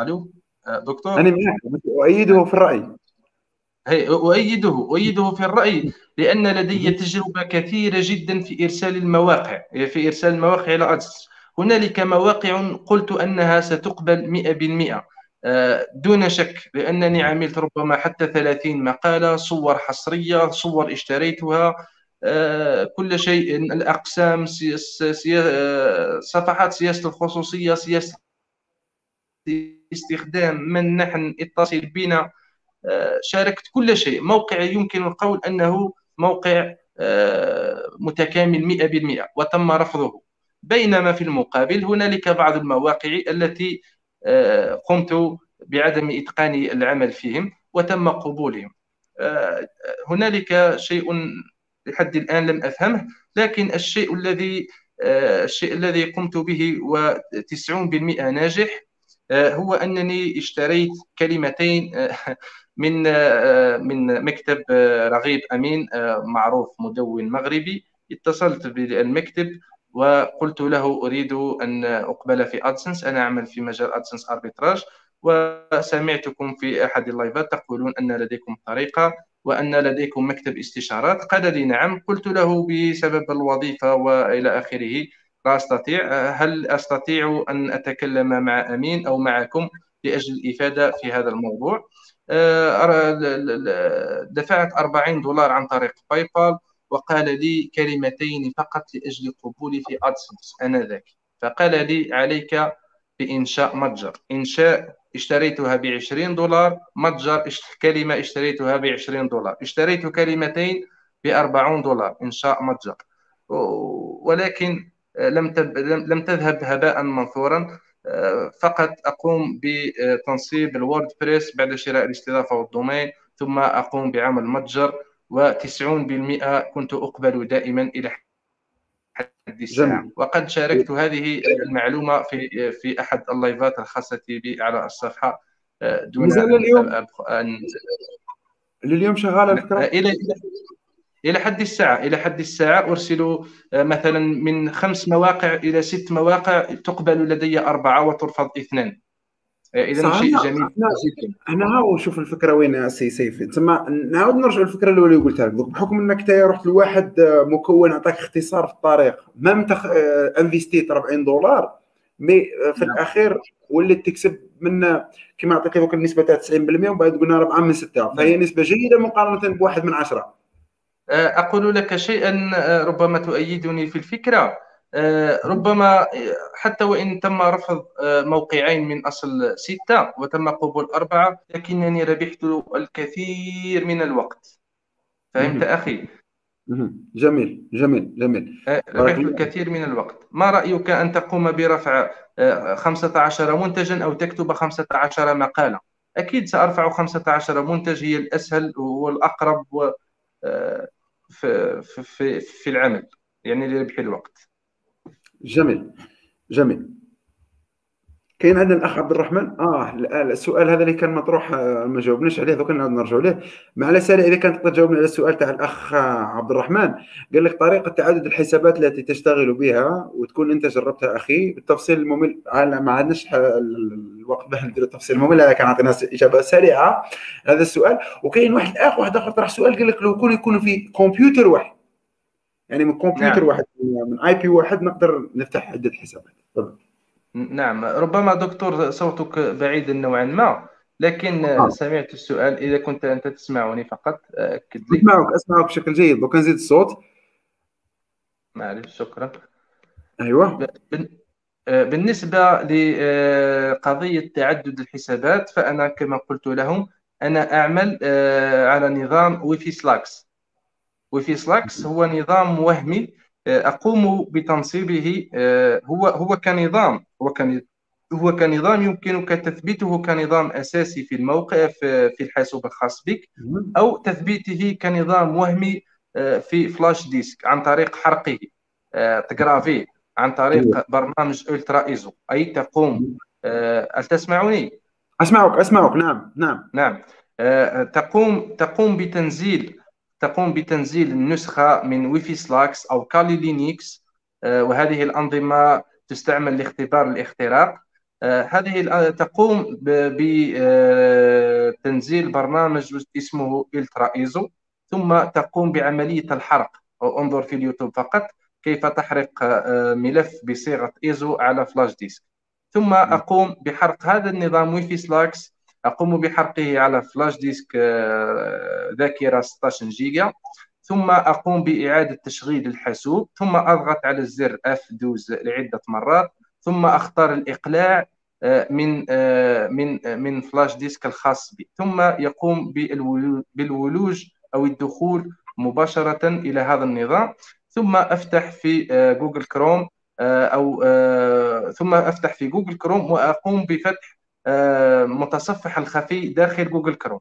الو دكتور، انا معك، اؤيده في الراي. هي اؤيده اؤيده في الراي لان لدي تجربه كثيره جدا في ارسال المواقع في ارسال المواقع الى ادسنس. هنالك مواقع قلت انها ستقبل مئة بالمئة دون شك، لانني عملت ربما حتى ثلاثين مقاله، صور حصريه، صور اشتريتها، كل شيء، الاقسام، صفحات سياسه الخصوصيه، سياسه استخدام، من نحن، اتصل بنا، شاركت كل شيء. موقع يمكن القول انه موقع متكامل مئة بالمئة وتم رفضه. بينما في المقابل هنالك بعض المواقع التي قمت بعدم إتقان العمل فيهم وتم قبولهم. هنالك شيء لحد الآن لم أفهمه، لكن الشيء الذي الشيء الذي قمت به وتسعين بالمئة ناجح هو أنني اشتريت كلمتين من من مكتب رغيب أمين، معروف مدون مغربي. اتصلت بالمكتب وقلت له أريد أن أقبل في أدسنس، أنا أعمل في مجال أدسنس أربيتراج، وسمعتكم في أحد اللايفات تقولون أن لديكم طريقة وأن لديكم مكتب استشارات. قال لي نعم. قلت له بسبب الوظيفة وإلى آخره لا أستطيع، هل أستطيع أن أتكلم مع أمين أو معكم لأجل الإفادة في هذا الموضوع؟ دفعت أربعين دولار عن طريق باي بال، وقال لي كلمتين فقط لأجل قبولي في أدسنس آنذاك. فقال لي عليك بإنشاء متجر. إنشاء اشتريتها ب عشرين دولار، متجر كلمة اشتريتها ب عشرين دولار، اشتريت كلمتين ب أربعين دولار إنشاء متجر. ولكن لم لم تذهب هباء منثورا، فقط أقوم بتنصيب الووردبريس بعد شراء الاستضافة والدومين، ثم أقوم بعمل متجر، وتسعين بالمئة كنت أقبل دائما إلى حد الساعة. وقد شاركت هذه المعلومة في في أحد اللايفات الخاصة بي على الصفحة دون أن أن لليوم شغالة الفكرة إلى إلى حد الساعة إلى حد الساعة أرسل مثلا من خمس مواقع إلى ست مواقع، تقبل لدي أربعة وترفض اثنان. إذا شيء جميل. أنا هاو شوف الفكرة وين سي سيف، تما نعاود نرجع للفكرة الأولى اللي قلتها لك. بحكم أنك أنت رحت لواحد مكون عطاك اختصار في الطريق، مام تخ... انفيستيت أربعين دولار، مي في الأخير وليت تكسب من كما عطيك دوك النسبة تاع تسعين بالمئة، ومن بعد قلنا أربعة من ستة، فهي نسبة جيدة مقارنة بواحد من عشرة. أقول لك شيئا ربما تؤيدني في الفكرة. ربما حتى وإن تم رفض موقعين من أصل ستة وتم قبول أربعة، لكنني ربحت الكثير من الوقت. فهمت أخي؟ جميل جميل جميل. ربحت الكثير من الوقت. ما رأيك أن تقوم برفع خمسة عشر منتجا أو تكتب خمسة عشر مقالة؟ أكيد سأرفع خمسة عشر منتج، هي الأسهل والأقرب في في في العمل، يعني لربح الوقت. جميل جميل. كاين عندنا الاخ عبد الرحمن. اه السؤال هذا اللي كان مطروح ما جاوبناش عليه، دوك نعاود نرجعوا ليه مع على السريع. اذا كانت تقدر تجاوبنا على السؤال تاع الاخ عبد الرحمن، قال لك طريقه تعدد الحسابات التي تشتغل بها وتكون انت جربتها اخي بالتفصيل الممل. ما عندناش الوقت باش نديروا التفصيل الممل، هذا كان عطينا اجابه سريعه هذا السؤال. وكاين واحد الاخ واحد اخر طرح سؤال، قال لك لو كون يكون في كمبيوتر واحد، يعني من كمبيوتر نعم. واحد من اي بي واحد نقدر نفتح عده حسابات. نعم. ربما دكتور صوتك بعيد نوعا ما، لكن آه. سمعت السؤال. اذا كنت انت تسمعني فقط اكد لي. اسمعك اسمعك بشكل جيد، دوك نزيد الصوت. معليش، شكرا. ايوه. بالنسبه لقضيه تعدد الحسابات، فانا كما قلت لهم انا اعمل على نظام ويفي سلاكس. وفي سلاكس هو نظام وهمي أقوم بتنصيبه، هو هو كنظام هو كنظام يمكنك تثبيته كنظام أساسي في الموقع في الحاسوب الخاص بك، أو تثبيته كنظام وهمي في فلاش ديسك عن طريق حرقه، تجرافيه عن طريق برنامج ألترا إيزو. أي تقوم، هل تسمعني؟ أسمعك أسمعك نعم نعم نعم. تقوم تقوم بتنزيل تقوم بتنزيل النسخة من ويفي سلاكس أو كالي لينكس، وهذه الأنظمة تستعمل لاختبار الاختراق. هذه تقوم بتنزيل برنامج اسمه ألترا إيزو، ثم تقوم بعملية الحرق. انظر في اليوتيوب فقط كيف تحرق ملف بصيغة إيزو على فلاش ديسك. ثم أقوم بحرق هذا النظام ويفي سلاكس، أقوم بحرقه على فلاش ديسك ذاكرة ستة عشر جيجا، ثم أقوم بإعادة تشغيل الحاسوب، ثم أضغط على الزر إف اثناشر لعدة مرات، ثم أختار الإقلاع من من من فلاش ديسك الخاص بي، ثم يقوم بالولوج أو الدخول مباشرة إلى هذا النظام. ثم أفتح في جوجل كروم أو ثم أفتح في جوجل كروم وأقوم بفتح متصفح الخفي داخل جوجل كروم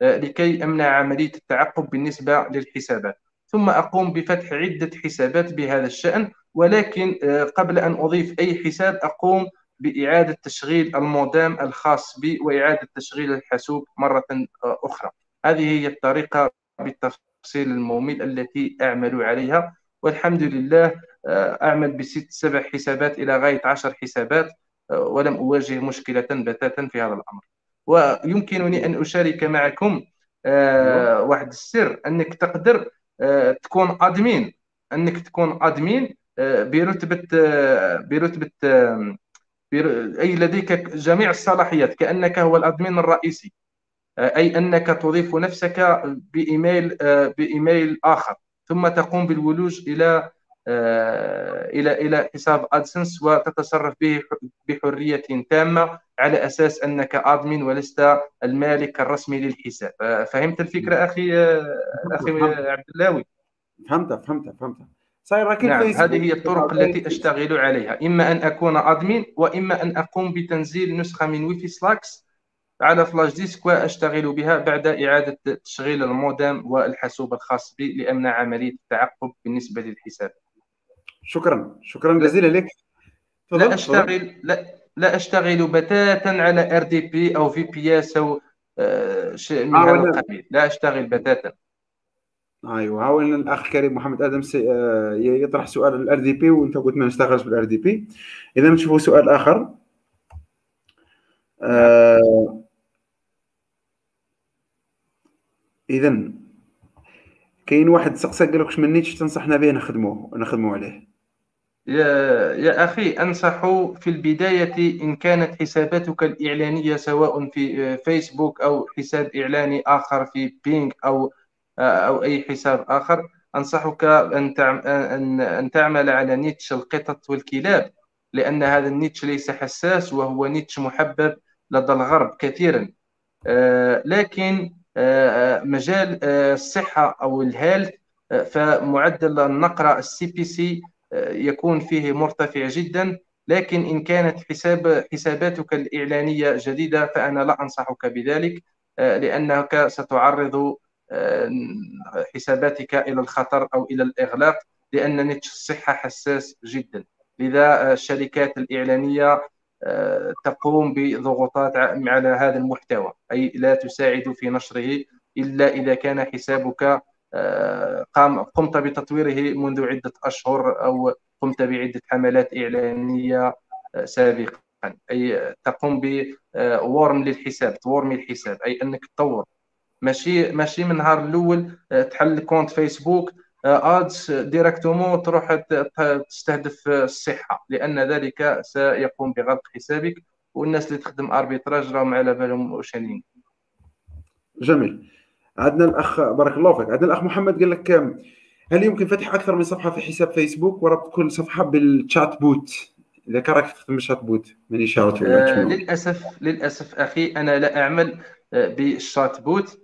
لكي أمنع عملية التعقب بالنسبة للحسابات. ثم أقوم بفتح عدة حسابات بهذا الشأن، ولكن قبل أن أضيف أي حساب أقوم بإعادة تشغيل المودام الخاص بي وإعادة تشغيل الحاسوب مرة أخرى. هذه هي الطريقة بالتفصيل الممل التي أعمل عليها، والحمد لله أعمل بست سبع حسابات إلى غاية عشر حسابات ولم أواجه مشكلة بتاتا في هذا الأمر. ويمكنني أن أشارك معكم واحد السر، أنك تقدر تكون أدمين، أنك تكون أدمين برتبة برتبة أي لديك جميع الصلاحيات، كأنك هو الأدمين الرئيسي، أي أنك تضيف نفسك بإيميل بإيميل آخر، ثم تقوم بالولوج إلى إلى إلى حساب أدسنس وتتصرف به بحرية تامة على أساس أنك أدمين ولست المالك الرسمي للحساب. فهمت الفكرة أخي أخي عبد اللاوي؟ فهمت فهمت فهمت. نعم، هذه هي الطرق التي أشتغل عليها، إما أن أكون أدمين وإما أن أقوم بتنزيل نسخة من ويفي سلاكس على فلاش ديسك وأشتغل بها بعد إعادة تشغيل المودم والحاسوب الخاص بي لأمنع عملية التعقب بالنسبة للحساب. شكرا شكرا جزيلا لك. لا أشتغل لا لا أشتغل بتاتا على ار دي بي أو في بي اس أو شيء من هذا القبيل، لا أشتغل بتاتا. ايوه، حاولنا الاخ كريم محمد ادم يطرح سؤال الار دي بي وانت قلت ما نشتغلش بالار دي بي. اذا نشوفوا سؤال اخر. آه اذا كاين واحد سقساك قال لك واش من نيتش تنصحنا به نخدموه نخدموا عليه؟ يا يا اخي، انصح في البدايه ان كانت حساباتك الاعلانيه سواء في فيسبوك او حساب اعلاني اخر في بينج او أو أي حساب آخر، أنصحك أن تعمل على نيتش القطط والكلاب، لأن هذا النيتش ليس حساس وهو نيتش محبب لدى الغرب كثيرا. لكن مجال الصحة أو الهيلث فمعدل النقرة السي بي سي يكون فيه مرتفع جدا، لكن إن كانت حساب حساباتك الإعلانية جديدة فأنا لا أنصحك بذلك، لأنك ستعرض حساباتك إلى الخطر أو إلى الإغلاق، لأن نيتش الصحة حساس جدا. لذا الشركات الإعلانية تقوم بضغوطات على هذا المحتوى، أي لا تساعد في نشره إلا إذا كان حسابك قام قمت بتطويره منذ عدة أشهر أو قمت بعدة حملات إعلانية سابقة، أي تقوم بورم للحساب، تورم الحساب، أي أنك تطور، ماشي ماشي من نهار الاول تحل كونت فيسبوك ادز ديريكتومون تروح تستهدف الصحه، لان ذلك سيقوم بغلق حسابك، والناس اللي تخدم اربيتراج راهم على بالهم وشانين. جميل. عندنا الاخ، بارك الله فيك، عندنا الاخ محمد قال لك هل يمكن فتح اكثر من صفحه في حساب فيسبوك وربط كل صفحه بالشات بوت؟ اذا كان راك تخدم بالشات بوت ماني شاطر. آه للاسف للاسف اخي انا لا اعمل بالشات بوت،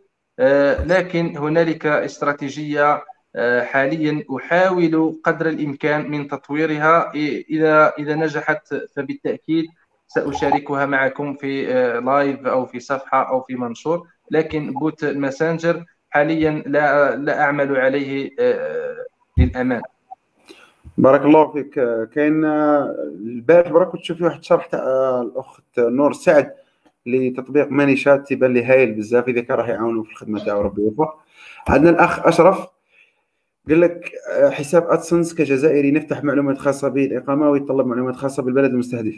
لكن هنالك استراتيجية حاليا أحاول قدر الإمكان من تطويرها، إذا إذا نجحت فبالتأكيد سأشاركها معكم في لايف أو في صفحة أو في منشور. لكن بوت الماسنجر حاليا لا لا أعمل عليه للأمان. بارك الله فيك. كاين البارح برا كنت شفت واحد شرح تاع الأخت نور سعد لتطبيق مانيشات، تبان لي هايل بزاف، اذا كان راح يعاونوا في الخدمه تاعو ربي يوفق. عندنا الاخ اشرف قال لك حساب ادسنس كجزائري نفتح معلومات خاصه بالاقامه ويتطلب معلومات خاصه بالبلد المستهدف.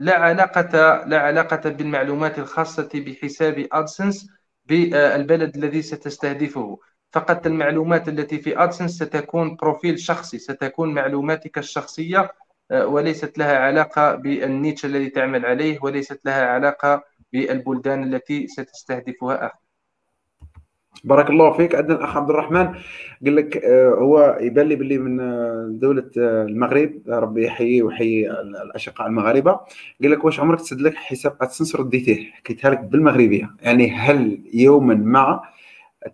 لا علاقة لا علاقة بالمعلومات الخاصة بحساب أدسنس بالبلد الذي ستستهدفه، فقط المعلومات التي في أدسنس ستكون بروفيل شخصي، ستكون معلوماتك الشخصية وليست لها علاقة بالنيتش الذي تعمل عليه، وليست لها علاقة بالبلدان التي ستستهدفها. أخي بارك الله فيك. عندنا الاخ عبد الرحمن قال لك هو يبان لي باللي من دوله المغرب، ربي يحييه ويحيي الاشقاء المغاربه. قال لك واش عمرك تسد لك حساب ادسنس رديتيه حكيتها لك بالمغربيه؟ يعني هل يوما ما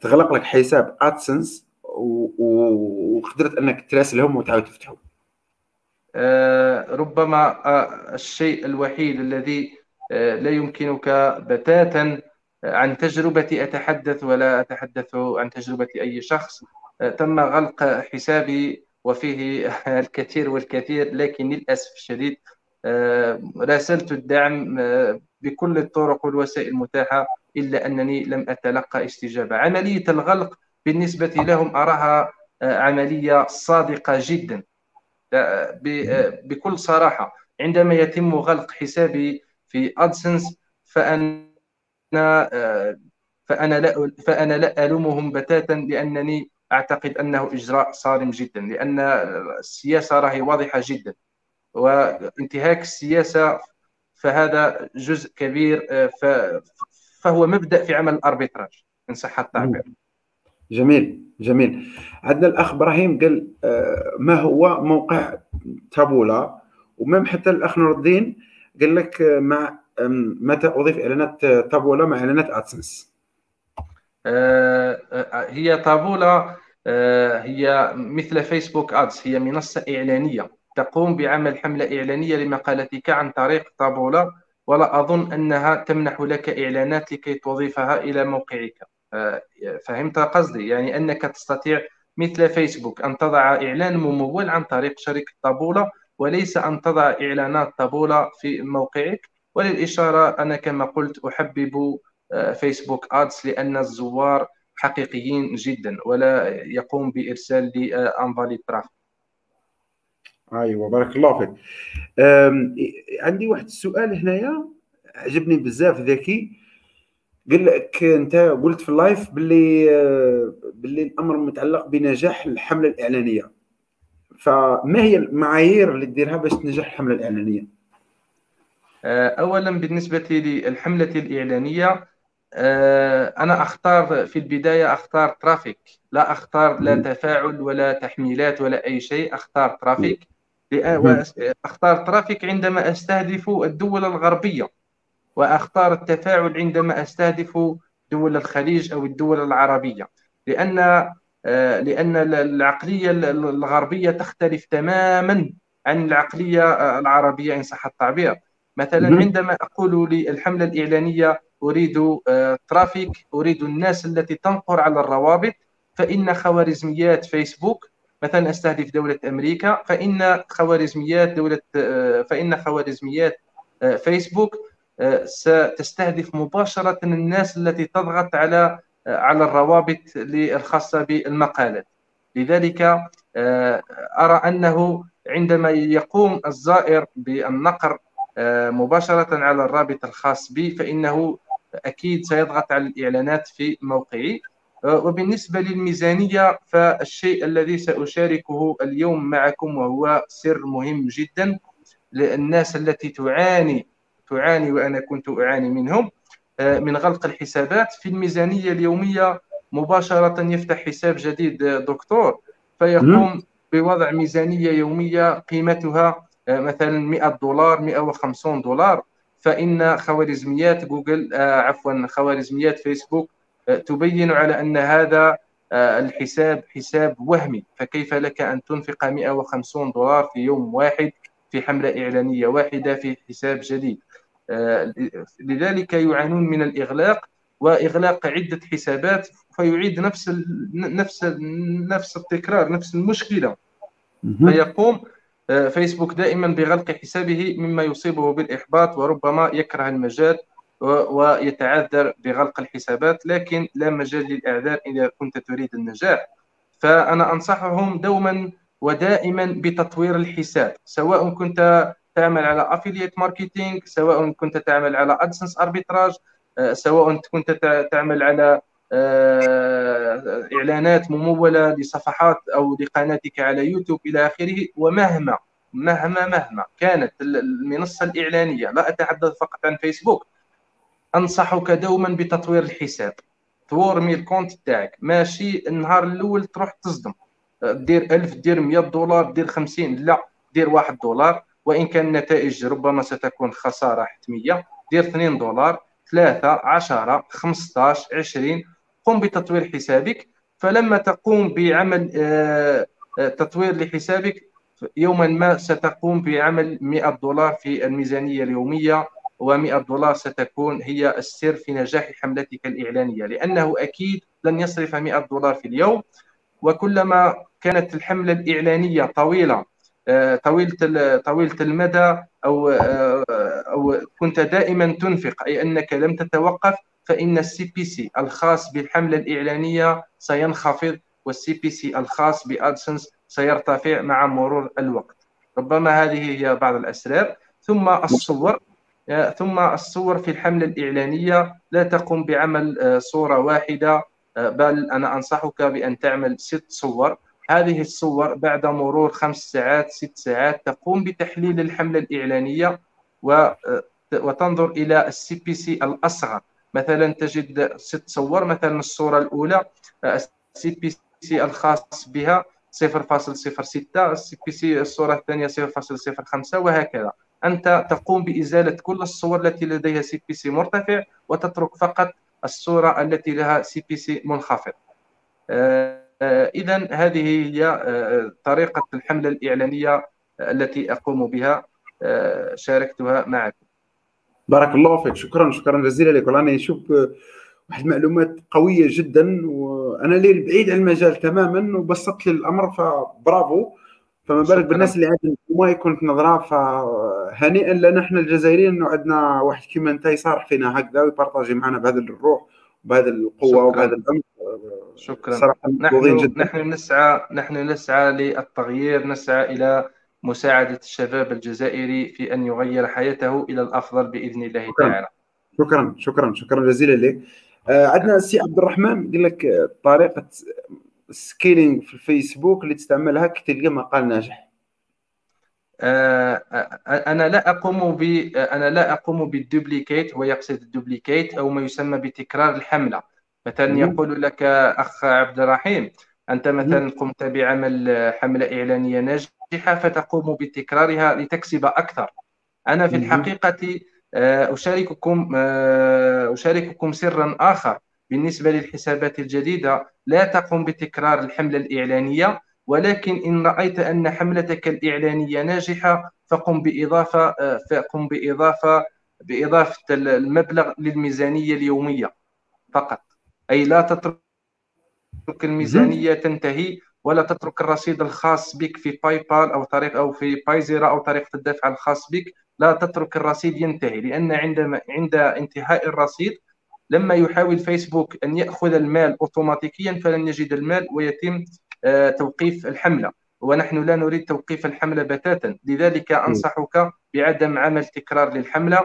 تغلق لك حساب ادسنس وقدرت انك تراسلهم وتعاود تفتحه؟ آه ربما آه الشيء الوحيد الذي آه لا يمكنك بتاتا عن تجربتي أتحدث ولا أتحدث عن تجربة أي شخص، تم غلق حسابي وفيه الكثير والكثير، لكن للأسف الشديد راسلت الدعم بكل الطرق والوسائل المتاحة إلا أنني لم أتلقى استجابة. عملية الغلق بالنسبة لهم أراها عملية صادقة جدا بكل صراحة. عندما يتم غلق حسابي في أدسنس فأنا فأنا لا فأنا لا ألومهم بتاتا، لأنني أعتقد أنه إجراء صارم جدا، لأن السياسة راهي واضحة جدا، وانتهاك السياسة فهذا جزء كبير، فهو مبدأ في عمل الأربيتراج إن صح التعبير. جميل جميل. عندنا الأخ إبراهيم قال ما هو موقع تابولا، ومام حتى الأخ نور الدين قال لك مع متى أضيف إعلانات طابولة مع إعلانات أدسنس؟ هي طابولة هي مثل فيسبوك أدز، هي منصة إعلانية تقوم بعمل حملة إعلانية لمقالتك عن طريق طابولة، ولا أظن أنها تمنح لك إعلانات لكي تضيفها إلى موقعك. فهمت قصدي؟ يعني أنك تستطيع مثل فيسبوك أن تضع إعلان ممول عن طريق شركة طابولة، وليس أن تضع إعلانات طابولة في موقعك. وللإشارة أنا كما قلت أحبب فيسبوك آدز لأن الزوار حقيقيين جدا ولا يقوم بإرسال لي أنفاليد ترافيك. أيوة بارك الله فيك. عندي واحد السؤال هنايا عجبني بزاف ذكي، قال لك أنت قلت في اللايف باللي باللي الأمر متعلق بنجاح الحملة الإعلانية، فما هي المعايير اللي تديرها باش تنجح الحملة الإعلانية؟ أولا بالنسبة للحملة الإعلانية أنا أختار في البداية أختار ترافيك، لا أختار لا تفاعل ولا تحميلات ولا أي شيء، أختار ترافيك. أختار ترافيك عندما أستهدف الدول الغربية، وأختار التفاعل عندما أستهدف دول الخليج أو الدول العربية، لأن لأن العقلية الغربية تختلف تماما عن العقلية العربية إن صح التعبير. مثلا عندما أقول للحملة الإعلانية أريد ترافيك، أريد الناس التي تنقر على الروابط، فإن خوارزميات فيسبوك مثلا أستهدف دولة أمريكا، فإن خوارزميات دولة فإن خوارزميات فيسبوك ستستهدف مباشرة الناس التي تضغط على على الروابط الخاصة بالمقالات. لذلك أرى أنه عندما يقوم الزائر بالنقر مباشرة على الرابط الخاص بي فإنه أكيد سيضغط على الإعلانات في موقعي. وبالنسبة للميزانية فالشيء الذي سأشاركه اليوم معكم وهو سر مهم جدا للناس التي تعاني تعاني وأنا كنت أعاني منهم من غلق الحسابات. في الميزانية اليومية مباشرة يفتح حساب جديد دكتور فيقوم بوضع ميزانية يومية قيمتها مثلا مئة دولار مئة وخمسين دولار، فإن خوارزميات جوجل عفوا خوارزميات فيسبوك تبين على أن هذا الحساب حساب وهمي، فكيف لك أن تنفق مئة وخمسين دولار في يوم واحد في حملة إعلانية واحدة في حساب جديد؟ لذلك يعانون من الإغلاق وإغلاق عدة حسابات، فيعيد نفس نفس نفس التكرار نفس المشكلة، فيقوم فيسبوك دائما بغلق حسابه مما يصيبه بالإحباط وربما يكره المجال ويتعذر بغلق الحسابات. لكن لا مجال للأعذار إذا كنت تريد النجاح، فأنا أنصحهم دوما ودائما بتطوير الحساب، سواء كنت تعمل على افيليت ماركتينغ، سواء كنت تعمل على ادسنس اربيتراج، سواء كنت تعمل على اعلانات مموله لصفحات او لقناتك على يوتيوب الى اخره. ومهما مهما مهما كانت المنصه الاعلانيه، لا اتحدث فقط عن فيسبوك، انصحك دوما بتطوير الحساب. تورمي الكونت تاعك، ماشي النهار الاول تروح تصدم دير ألف دير مئة دولار دير خمسين، لا دير واحد دولار، وان كان النتائج ربما ستكون خساره حتميه. دير اثنين دولار، ثلاثة، عشرة، خمسطاش، عشرين. قم بتطوير حسابك، فلما تقوم بعمل تطوير لحسابك يوما ما ستقوم بعمل مئة دولار في الميزانية اليومية، ومئة دولار ستكون هي السر في نجاح حملتك الإعلانية، لأنه أكيد لن يصرف مئة دولار في اليوم. وكلما كانت الحملة الإعلانية طويلة طويلة طويلة المدى، أو أو كنت دائما تنفق، أي أنك لم تتوقف، فإن السي بي سي الخاص بالحملة الإعلانية سينخفض، والسي بي سي الخاص بأدسنس سيرتفع مع مرور الوقت. ربما هذه هي بعض الأسرار. ثم الصور، ثم الصور في الحملة الإعلانية، لا تقوم بعمل صورة واحدة، بل أنا أنصحك بأن تعمل ست صور. هذه الصور بعد مرور خمس ساعات ست ساعات تقوم بتحليل الحملة الإعلانية، وتنظر إلى السي بي سي الأصغر. مثلا تجد ست صور، مثلا الصورة الأولى السي بي سي الخاص بها صفر فاصل صفر ستة، السي بي سي الصورة الثانية صفر فاصل صفر خمسة، وهكذا. أنت تقوم بإزالة كل الصور التي لديها سي بي سي مرتفع، وتترك فقط الصورة التي لها سي بي سي منخفض. إذا هذه هي طريقة الحملة الإعلانية التي أقوم بها، شاركتها معكم. بارك الله فيك، شكرا شكرا جزيلا لك. والله نشوف واحد المعلومات قوية جدا، وأنا اللي بعيد عن المجال تماما وبسطت لي الأمر، فبرافو. فما بالك بالناس اللي عندهم ما كنت نظرة، فهنيئا لنا احنا الجزائريين انه عندنا واحد كيما انت يصارح فينا هكذا ويبارطاجي معنا بهذا الروح وبهذا القوة وبهذا الأمر. شكرا. نحن, نحن نسعى نحن نسعى للتغيير، نسعى إلى مساعدة الشباب الجزائري في أن يغير حياته إلى الأفضل بإذن الله تعالى. شكرا شكرا شكرا جزيلا لك. آه عندنا السي عبد الرحمن يقول لك طريقة سكيلينج في الفيسبوك اللي تستعملها كي تلقى مقال ناجح. آه أنا لا أقوم ب أنا لا أقوم بالدوبليكيت، هو يقصد الدوبليكيت أو ما يسمى بتكرار الحملة. مثلا يقول لك أخ عبد الرحيم، أنت مثلا قمت بعمل حملة إعلانية ناجحة فتقوم بتكرارها لتكسب أكثر. أنا في الحقيقة أشارككم أشارككم سرا آخر بالنسبة للحسابات الجديدة. لا تقوم بتكرار الحملة الإعلانية، ولكن إن رأيت أن حملتك الإعلانية ناجحة فقم بإضافة فقم بإضافة بإضافة المبلغ للميزانية اليومية فقط. أي لا تترك الميزانية تنتهي، ولا تترك الرصيد الخاص بك في باي بال أو طريق أو في بايزيرا أو طريقة الدفع الخاص بك. لا تترك الرصيد ينتهي، لأن عندما عند انتهاء الرصيد لما يحاول فيسبوك أن يأخذ المال أوتوماتيكيا فلن يجد المال، ويتم توقيف الحملة. ونحن لا نريد توقيف الحملة بتاتا، لذلك أنصحك بعدم عمل تكرار للحملة.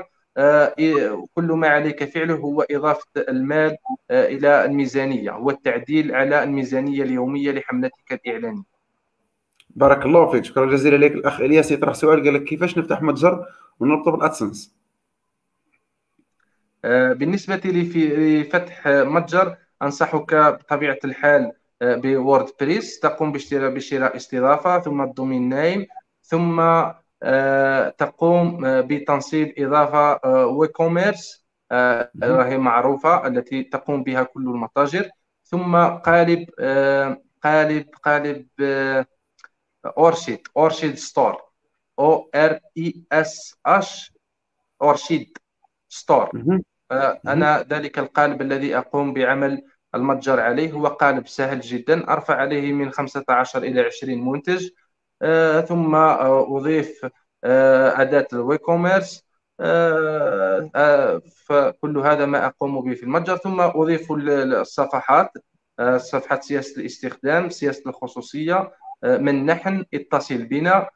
كل ما عليك فعله هو إضافة المال إلى الميزانية، والتعديل على الميزانية اليومية لحملتك الإعلانية. بارك الله فيك، شكرا جزيلا لك. الأخ إلياس يطرح سؤال قال لك كيفاش نفتح متجر ونربطه بالأدسنس؟ بالنسبة لفتح متجر أنصحك بطبيعة الحال بوردبريس، تقوم بشراء استضافة، ثم الدومين نيم، ثم تقوم بتنصيب إضافة ويكوميرس وهي معروفة التي تقوم بها كل المتاجر، ثم قالب قالب قالب أورشيد أورشيد ستور أو آر إي إس إش أورشيد ستور. أنا ذلك القالب الذي أقوم بعمل المتجر عليه هو قالب سهل جدا، أرفع عليه من خمسة عشر إلى عشرين منتج، آه، ثم آه، أضيف آه، أداة الويكوميرس. آه، آه، فكل هذا ما أقوم به في المتجر. ثم أضيف الصفحات، آه، صفحة سياسة الاستخدام، سياسة الخصوصية، آه، من نحن، اتصل بنا،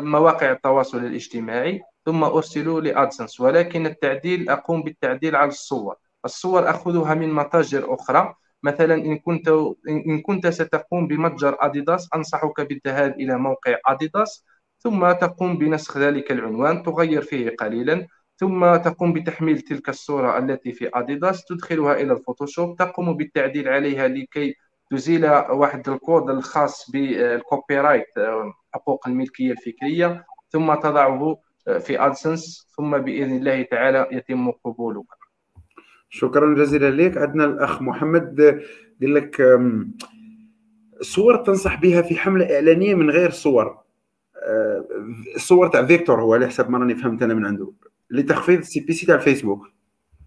مواقع التواصل الاجتماعي ثم أرسله لأدسنس، ولكن التعديل أقوم بالتعديل على الصور. الصور أخذها من متاجر أخرى، مثلا إن كنت إن كنت ستقوم بمتجر أديداس أنصحك بالذهاب إلى موقع أديداس، ثم تقوم بنسخ ذلك العنوان، تغير فيه قليلا، ثم تقوم بتحميل تلك الصورة التي في أديداس، تدخلها إلى الفوتوشوب، تقوم بالتعديل عليها لكي تزيل واحد الكود الخاص بالكوبي رايت، حقوق الملكية الفكرية، ثم تضعه في أدسنس، ثم بإذن الله تعالى يتم قبوله. شكرا جزيلا لك. عندنا الأخ محمد يقول لك صور تنصح بها في حملة إعلانية من غير صور، الصور تاع فيكتور هو على حسب ما راني فهمت أنا من عنده، لتخفيض السي بي سي تاع الفيسبوك.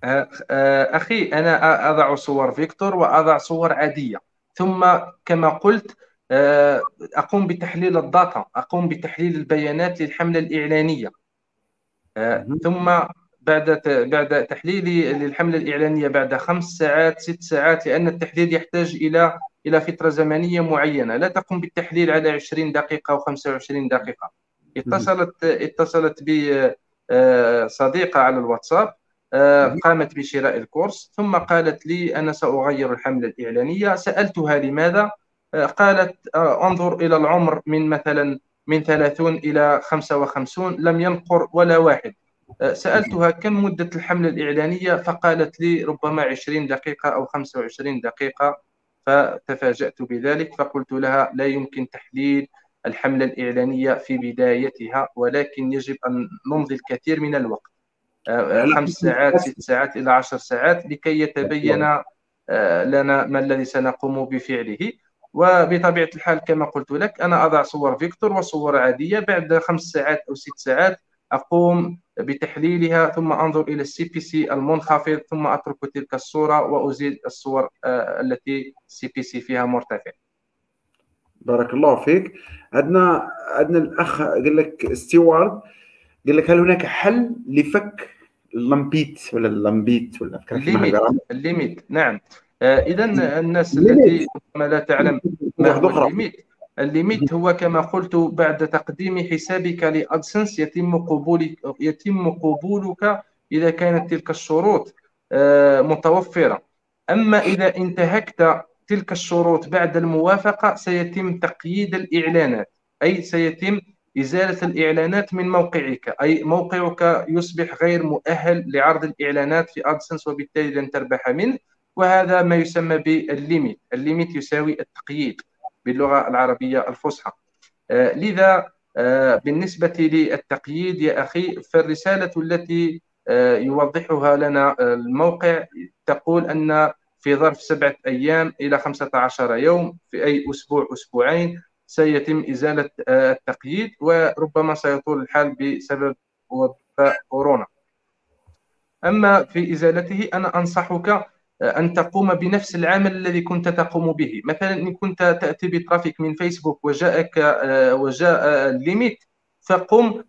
أخي أنا أضع صور فيكتور وأضع صور عادية، ثم كما قلت أقوم بتحليل الداتا، أقوم بتحليل البيانات للحملة الإعلانية، ثم بعد بعد تحليلي للحملة الإعلانية بعد خمس ساعات ست ساعات، لأن التحليل يحتاج إلى إلى فترة زمنية معينة، لا تقوم بالتحليل على عشرين دقيقة وخمسة وعشرين دقيقة. اتصلت اتصلت بي صديقة على الواتساب، قامت بشراء الكورس، ثم قالت لي أنا سأغير الحملة الإعلانية. سألتها لماذا؟ قالت انظر إلى العمر من مثلا من ثلاثين إلى خمسة وخمسين لم ينقر ولا واحد. سألتها كم مدة الحملة الإعلانية؟ فقالت لي ربما عشرين دقيقة أو خمسة وعشرين دقيقة، فتفاجأت بذلك، فقلت لها لا يمكن تحليل الحملة الإعلانية في بدايتها، ولكن يجب أن نمضي الكثير من الوقت، خمس ساعات ست ساعات إلى عشر ساعات، لكي يتبين لنا ما الذي سنقوم بفعله. وبطبيعة الحال كما قلت لك أنا أضع صور فيكتور وصور عادية، بعد خمس ساعات أو ست ساعات أقوم بتحليلها، ثم أنظر إلى السي بي سي المنخفض، ثم أترك تلك الصورة وأزيل الصور التي السي بي سي فيها مرتفع. بارك الله فيك. عندنا عندنا الأخ قال لك ستيوارد، قال لك هل هناك حل لفك اللمبيت ولا اللمبيت ولا الليميت؟ نعم. آه إذا الناس التي لا تعلم ما هو الليميت، الليميت هو كما قلت بعد تقديم حسابك لأدسنس يتم قبولك يتم قبولك إذا كانت تلك الشروط آه متوفرة. أما إذا انتهكت تلك الشروط بعد الموافقة سيتم تقييد الإعلانات، أي سيتم إزالة الإعلانات من موقعك، أي موقعك يصبح غير مؤهل لعرض الإعلانات في أدسنس، وبالتالي لن تربح منه، وهذا ما يسمى بالليميت. الليميت يساوي التقييد باللغة العربية الفصحى. آه لذا آه بالنسبة للتقييد يا أخي، فالرسالة التي آه يوضحها لنا الموقع تقول أن في ظرف سبعة أيام إلى خمسة عشر يوم، في أي أسبوع أسبوعين، سيتم إزالة التقييد، وربما سيطول الحال بسبب وباء كورونا. أما في إزالته أنا أنصحك أن تقوم بنفس العمل الذي كنت تقوم به. مثلا إن كنت تأتي بترافيك من فيسبوك وجاءك وجاء الليميت، فقم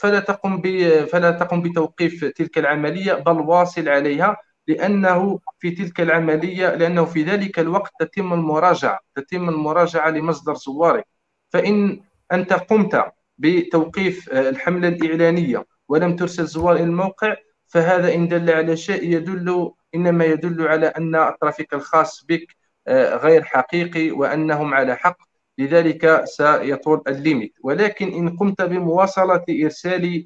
فلا تقم فلا تقم بتوقيف تلك العملية، بل واصل عليها، لأنه في تلك العملية لأنه في ذلك الوقت تتم المراجعة تتم المراجعة لمصدر زوارك. فإن أنت قمت بتوقيف الحملة الإعلانية ولم ترسل زوار إلى الموقع، فهذا إن دل على شيء يدل إنما يدل على أن الترافيك الخاص بك غير حقيقي وأنهم على حق، لذلك سيطول الليميت. ولكن إن قمت بمواصلة إرسال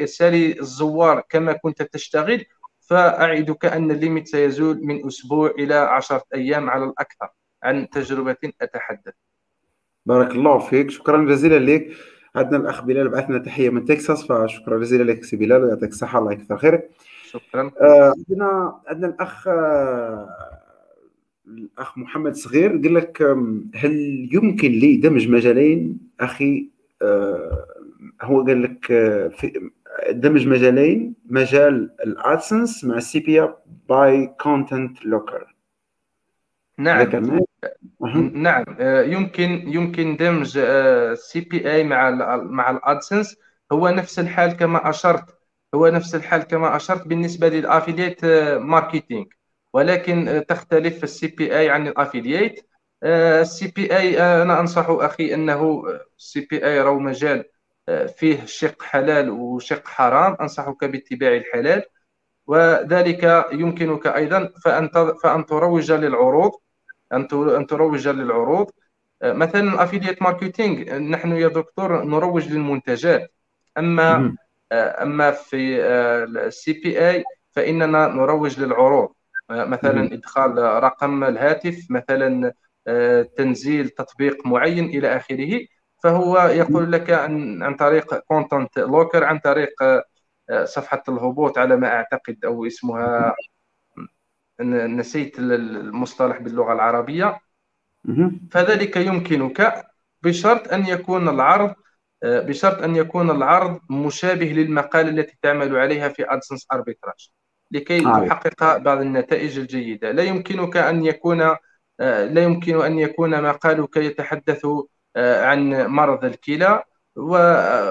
إرسال الزوار كما كنت تشتغل، فأعدك أن الليميت سيزول من أسبوع إلى عشرة أيام على الأكثر، عن تجربة أتحدث. بارك الله فيك، شكرا جزيلا لك. عندنا الأخ بلال بعث لنا تحية من تكساس، فشكرا جزيلا لك سي بلال، ويعطيك الصحة، الله يكثر خيرك. شكرا. عندنا عندنا الأخ الأخ محمد صغير قال لك هل يمكن لي دمج مجالين أخي؟ أه هو قال لك في دمج مجالين، مجال الادسنس مع السي بي اي باي كونتنت لوكر. نعم نعم يمكن يمكن دمج السي بي اي مع ال مع الادسنس. هو نفس الحال كما اشرت هو نفس الحال كما اشرت بالنسبه للافيليت ماركتينغ، ولكن تختلف السي بي اي عن الافيليت. السي بي اي انا انصح اخي انه السي بي اي راهو مجال فيه شق حلال وشق حرام، انصحك باتباع الحلال، وذلك يمكنك ايضا فان تروج للعروض، ان تروج للعروض مثلا الافيليت ماركتينغ. نحن يا دكتور نروج للمنتجات، اما اما في السي بي اي فاننا نروج للعروض، مثلا ادخال رقم الهاتف، مثلا تنزيل تطبيق معين الى اخره. فهو يقول لك عن, عن طريق كونتنت لوكر، عن طريق صفحه الهبوط على ما اعتقد، او اسمها نسيت المصطلح باللغه العربيه. فذلك يمكنك بشرط ان يكون العرض بشرط ان يكون العرض مشابه للمقاله التي تعمل عليها في ادسنس اربيتراج لكي تحقق بعض النتائج الجيده. لا يمكنك ان يكون لا يمكن ان يكون مقالك يتحدث عن مرض الكلى،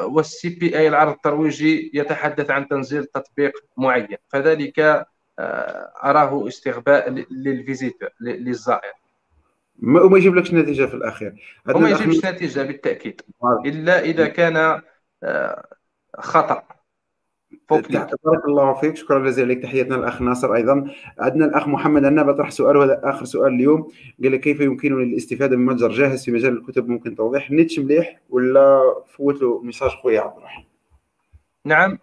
والسي بي اي العرض الترويجي يتحدث عن تنزيل تطبيق معين. فذلك اراه استغباء للفيزيتور، للزائر، وما يجيبلكش نتيجه في الاخير، وما يجيبش نتيجه بالتاكيد الا اذا كان خطا. بارك الله فيك، شكرا جزيلا لك، تحياتنا للاخ ناصر. ايضا عندنا الاخ محمد عناب طرح سؤال، وهذا اخر سؤال اليوم، قال لك كيف يمكنني الاستفاده من متجر جاهز في مجال الكتب؟ ممكن توضيح؟ نيتش مليح ولا فوت له ميساج خويا عبد الرحيم؟ نعم،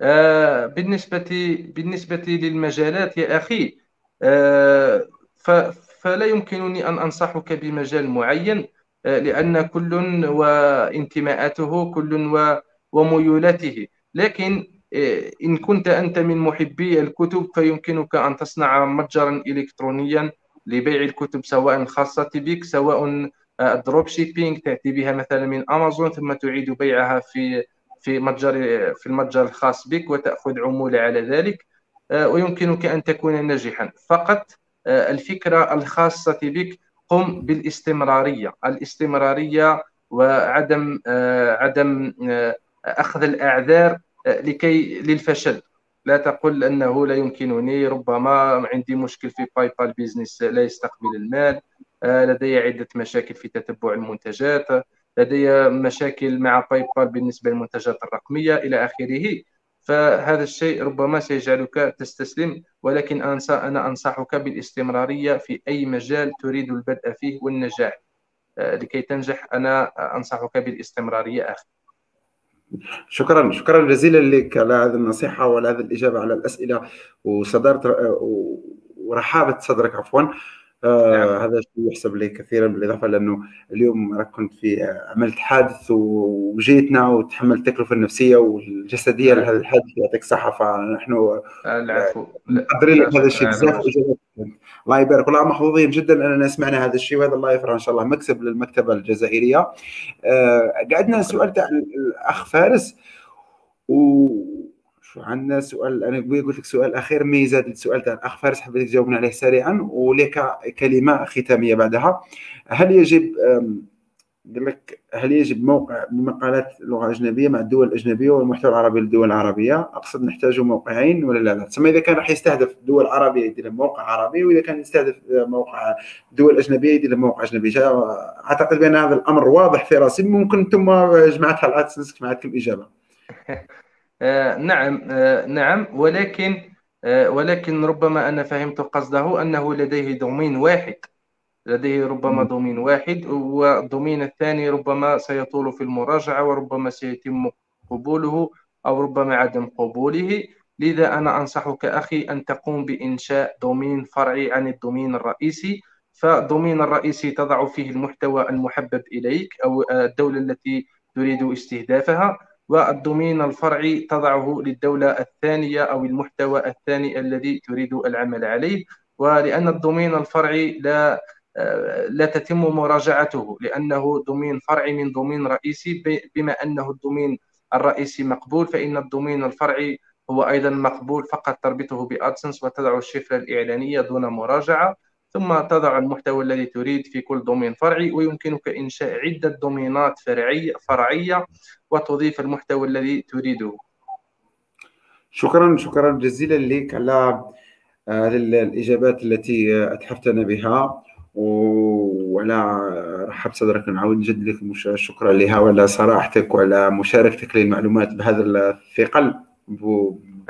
آه بالنسبه بالنسبه للمجالات يا اخي، آه ف فلا يمكنني ان انصحك بمجال معين، آه لان كل وانتماءاته، كل وميولاته. لكن إن كنت أنت من محبي الكتب فيمكنك أن تصنع متجرا إلكترونيا لبيع الكتب، سواء خاصة بك، سواء دروب شيبينغ، تأتي بها مثلا من أمازون ثم تعيد بيعها في في متجر في المتجر الخاص بك وتأخذ عمولة على ذلك، ويمكنك أن تكون ناجحا. فقط الفكرة الخاصة بك قم بالاستمرارية، الاستمرارية وعدم عدم أخذ الأعذار لكي للفشل. لا تقول انه لا يمكنني، ربما عندي مشكل في باي بال بيزنس، لا يستقبل المال، لدي عده مشاكل في تتبع المنتجات، لدي مشاكل مع باي بال بالنسبه للمنتجات الرقميه الى اخره. فهذا الشيء ربما سيجعلك تستسلم، ولكن انا انصحك بالاستمراريه في اي مجال تريد البدء فيه والنجاح لكي تنجح. انا انصحك بالاستمراريه اخي. شكرا شكرا جزيلا لك على هذه النصيحه وعلى هذه الاجابه على الاسئله، وصدرت ورحابه صدرك عفوا. آه هذا الشيء يحسب لي كثيرا، بالاضافه لانه اليوم كنت في عملت حادث وجيتنا وتحملت التكلفه النفسيه والجسديه لهذا الحادث، يعطيك الصحه. فنحن العفو، قدرين لك هذا الشيء بزاف، الله يبارك، والله محظوظين جدا اننا سمعنا هذا الشيء، وهذا الله يفرح ان شاء الله مكسب للمكتبه الجزائريه. آه قعدنا سؤال تاع الاخ فارس، و عندنا سؤال، انا قلت لك سؤال اخير مي زاد السؤال تاع الاخ فارس، حبيت تجاوبنا عليه سريعا ولك كلمه ختاميه بعدها. هل يجب قال لك هل يجب موقع مقالات لغه اجنبيه مع الدول الاجنبيه والمحتوى العربي للدول العربيه؟ اقصد نحتاج موقعين ولا لا؟ تسمى اذا كان راح يستهدف دول عربيه يدير موقع عربي، واذا كان يستهدف موقع دول اجنبيه يدير موقع اجنبي. اعتقد بان هذا الامر واضح في راسي، ممكن انتم جماعه الادسنس معكم اجابه. آه نعم، آه نعم، ولكن آه ولكن ربما أنا فهمت قصده أنه لديه دومين واحد، لديه ربما دومين واحد، والدومين الثاني ربما سيطول في المراجعة، وربما سيتم قبوله أو ربما عدم قبوله. لذا أنا أنصحك أخي أن تقوم بإنشاء دومين فرعي عن الدومين الرئيسي. فالدومين الرئيسي تضع فيه المحتوى المحبب إليك أو الدولة التي تريد استهدافها، والدومين الفرعي تضعه للدولة الثانية أو المحتوى الثاني الذي تريد العمل عليه. ولأن الدومين الفرعي لا لا تتم مراجعته، لأنه دومين فرعي من دومين رئيسي، بما أنه الدومين الرئيسي مقبول فإن الدومين الفرعي هو أيضا مقبول، فقط تربطه بأدسنس وتضع الشفرة الإعلانية دون مراجعة، ثم تضع المحتوى الذي تريد في كل دومين فرعي. ويمكنك إنشاء عدة دومينات فرعية فرعية وتضيف المحتوى الذي تريده. شكرا شكرا جزيلا لك على الإجابات التي أتحفتنا بها، وعلى رحب صدرك نعاود نجد لك الشكر لها وعلى صراحتك وعلى مشاركتك للمعلومات بهذا الثقل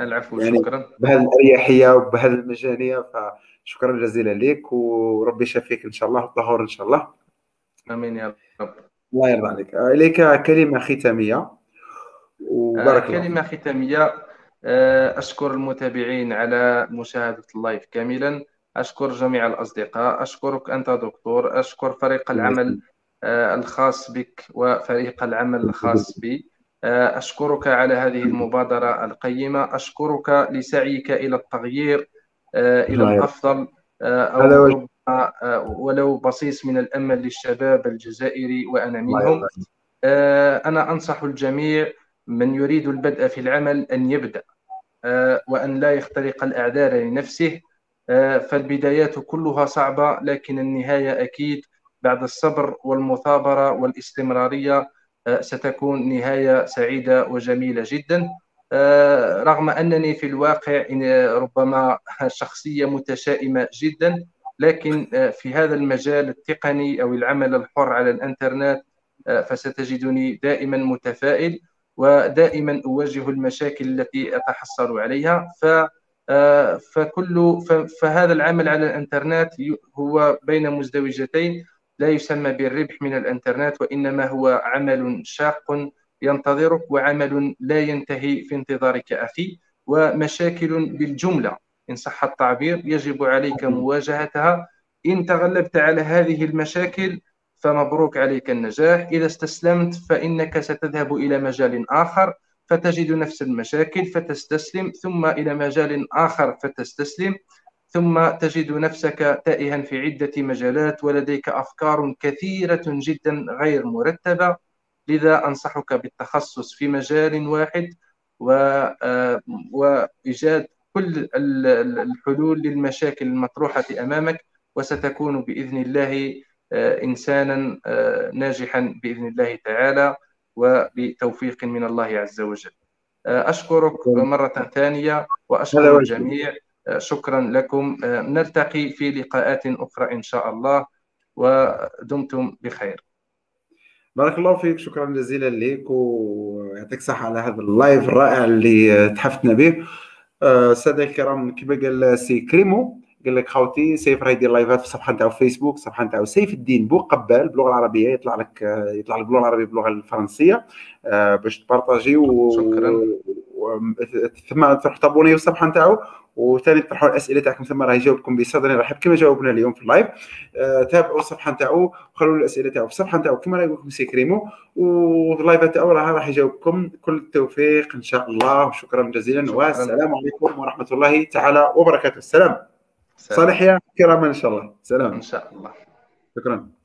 العفو يعني شكرا بهذه الاريحيه وبهذه المجانيه، فشكرا جزيلا لك وربي يشافيك ان شاء الله والطهور ان شاء الله. امين يا رب. الله يرضى عليك. اليك كلمه ختاميه وبارك الله. كلمه ختاميه، اشكر المتابعين على مشاهده اللايف كاملا، اشكر جميع الاصدقاء، اشكرك انت دكتور، اشكر فريق العمل الخاص بك وفريق العمل الخاص بي، أشكرك على هذه المبادرة القيمة، أشكرك لسعيك إلى التغيير إلى الأفضل أو ولو بصيص من الأمل للشباب الجزائري وأنا منهم. أنا أنصح الجميع من يريد البدء في العمل أن يبدأ وأن لا يخترق الأعذار لنفسه، فالبدايات كلها صعبة لكن النهاية أكيد بعد الصبر والمثابرة والاستمرارية ستكون نهاية سعيدة وجميلة جدا. رغم أنني في الواقع ربما شخصية متشائمة جدا، لكن في هذا المجال التقني أو العمل الحر على الإنترنت فستجدني دائما متفائل ودائما أواجه المشاكل التي أتحصل عليها، فكل فهذا العمل على الإنترنت هو بين مزدوجتين، لا يسمى بالربح من الإنترنت وإنما هو عمل شاق ينتظرك وعمل لا ينتهي في انتظارك أخي، ومشاكل بالجملة إن صح التعبير يجب عليك مواجهتها. إن تغلبت على هذه المشاكل فمبروك عليك النجاح، إذا استسلمت فإنك ستذهب إلى مجال آخر فتجد نفس المشاكل فتستسلم، ثم إلى مجال آخر فتستسلم، ثم تجد نفسك تائها في عدة مجالات ولديك أفكار كثيرة جدا غير مرتبة. لذا أنصحك بالتخصص في مجال واحد وإيجاد كل الحلول للمشاكل المطروحة أمامك، وستكون بإذن الله إنسانا ناجحا بإذن الله تعالى وبتوفيق من الله عز وجل. أشكرك مرة ثانية وأشكر الجميع، شكرا لكم، نلتقي في لقاءات أخرى إن شاء الله ودمتم بخير. بارك الله فيك، شكرا جزيلا لك ويعطيك الصحة على هذا اللايف الرائع اللي تحفتنا به. السادة الكرام كما قال سي كريمو، قال لك خوتي سيف راه يدير لايفات في الصفحة نتاعو فيسبوك، الصفحة نتاعو سيف الدين بوقبال باللغة العربية، يطلع لك يطلع لك باللغة العربية باللغة الفرنسية باش تبارطاجي و... شكرا ثم تروح تابوني في الصفحه نتاعو وثاني تطرحوا الاسئله تاعكم ثم راه يجاوبكم بصدر رحب كما جاوبنا اليوم في اللايف. آه تابعوا الصفحه نتاعو وخلوا الاسئله تاعو في الصفحه نتاعو كما راه يقول لكم سي كريمو، واللايف تاعو راه راح يجاوبكم كل التوفيق ان شاء الله. وشكرا جزيلا والسلام عليكم ورحمه الله تعالى وبركاته. السلام صالحيه كراما ان شاء الله. سلام ان شاء الله. شكرا.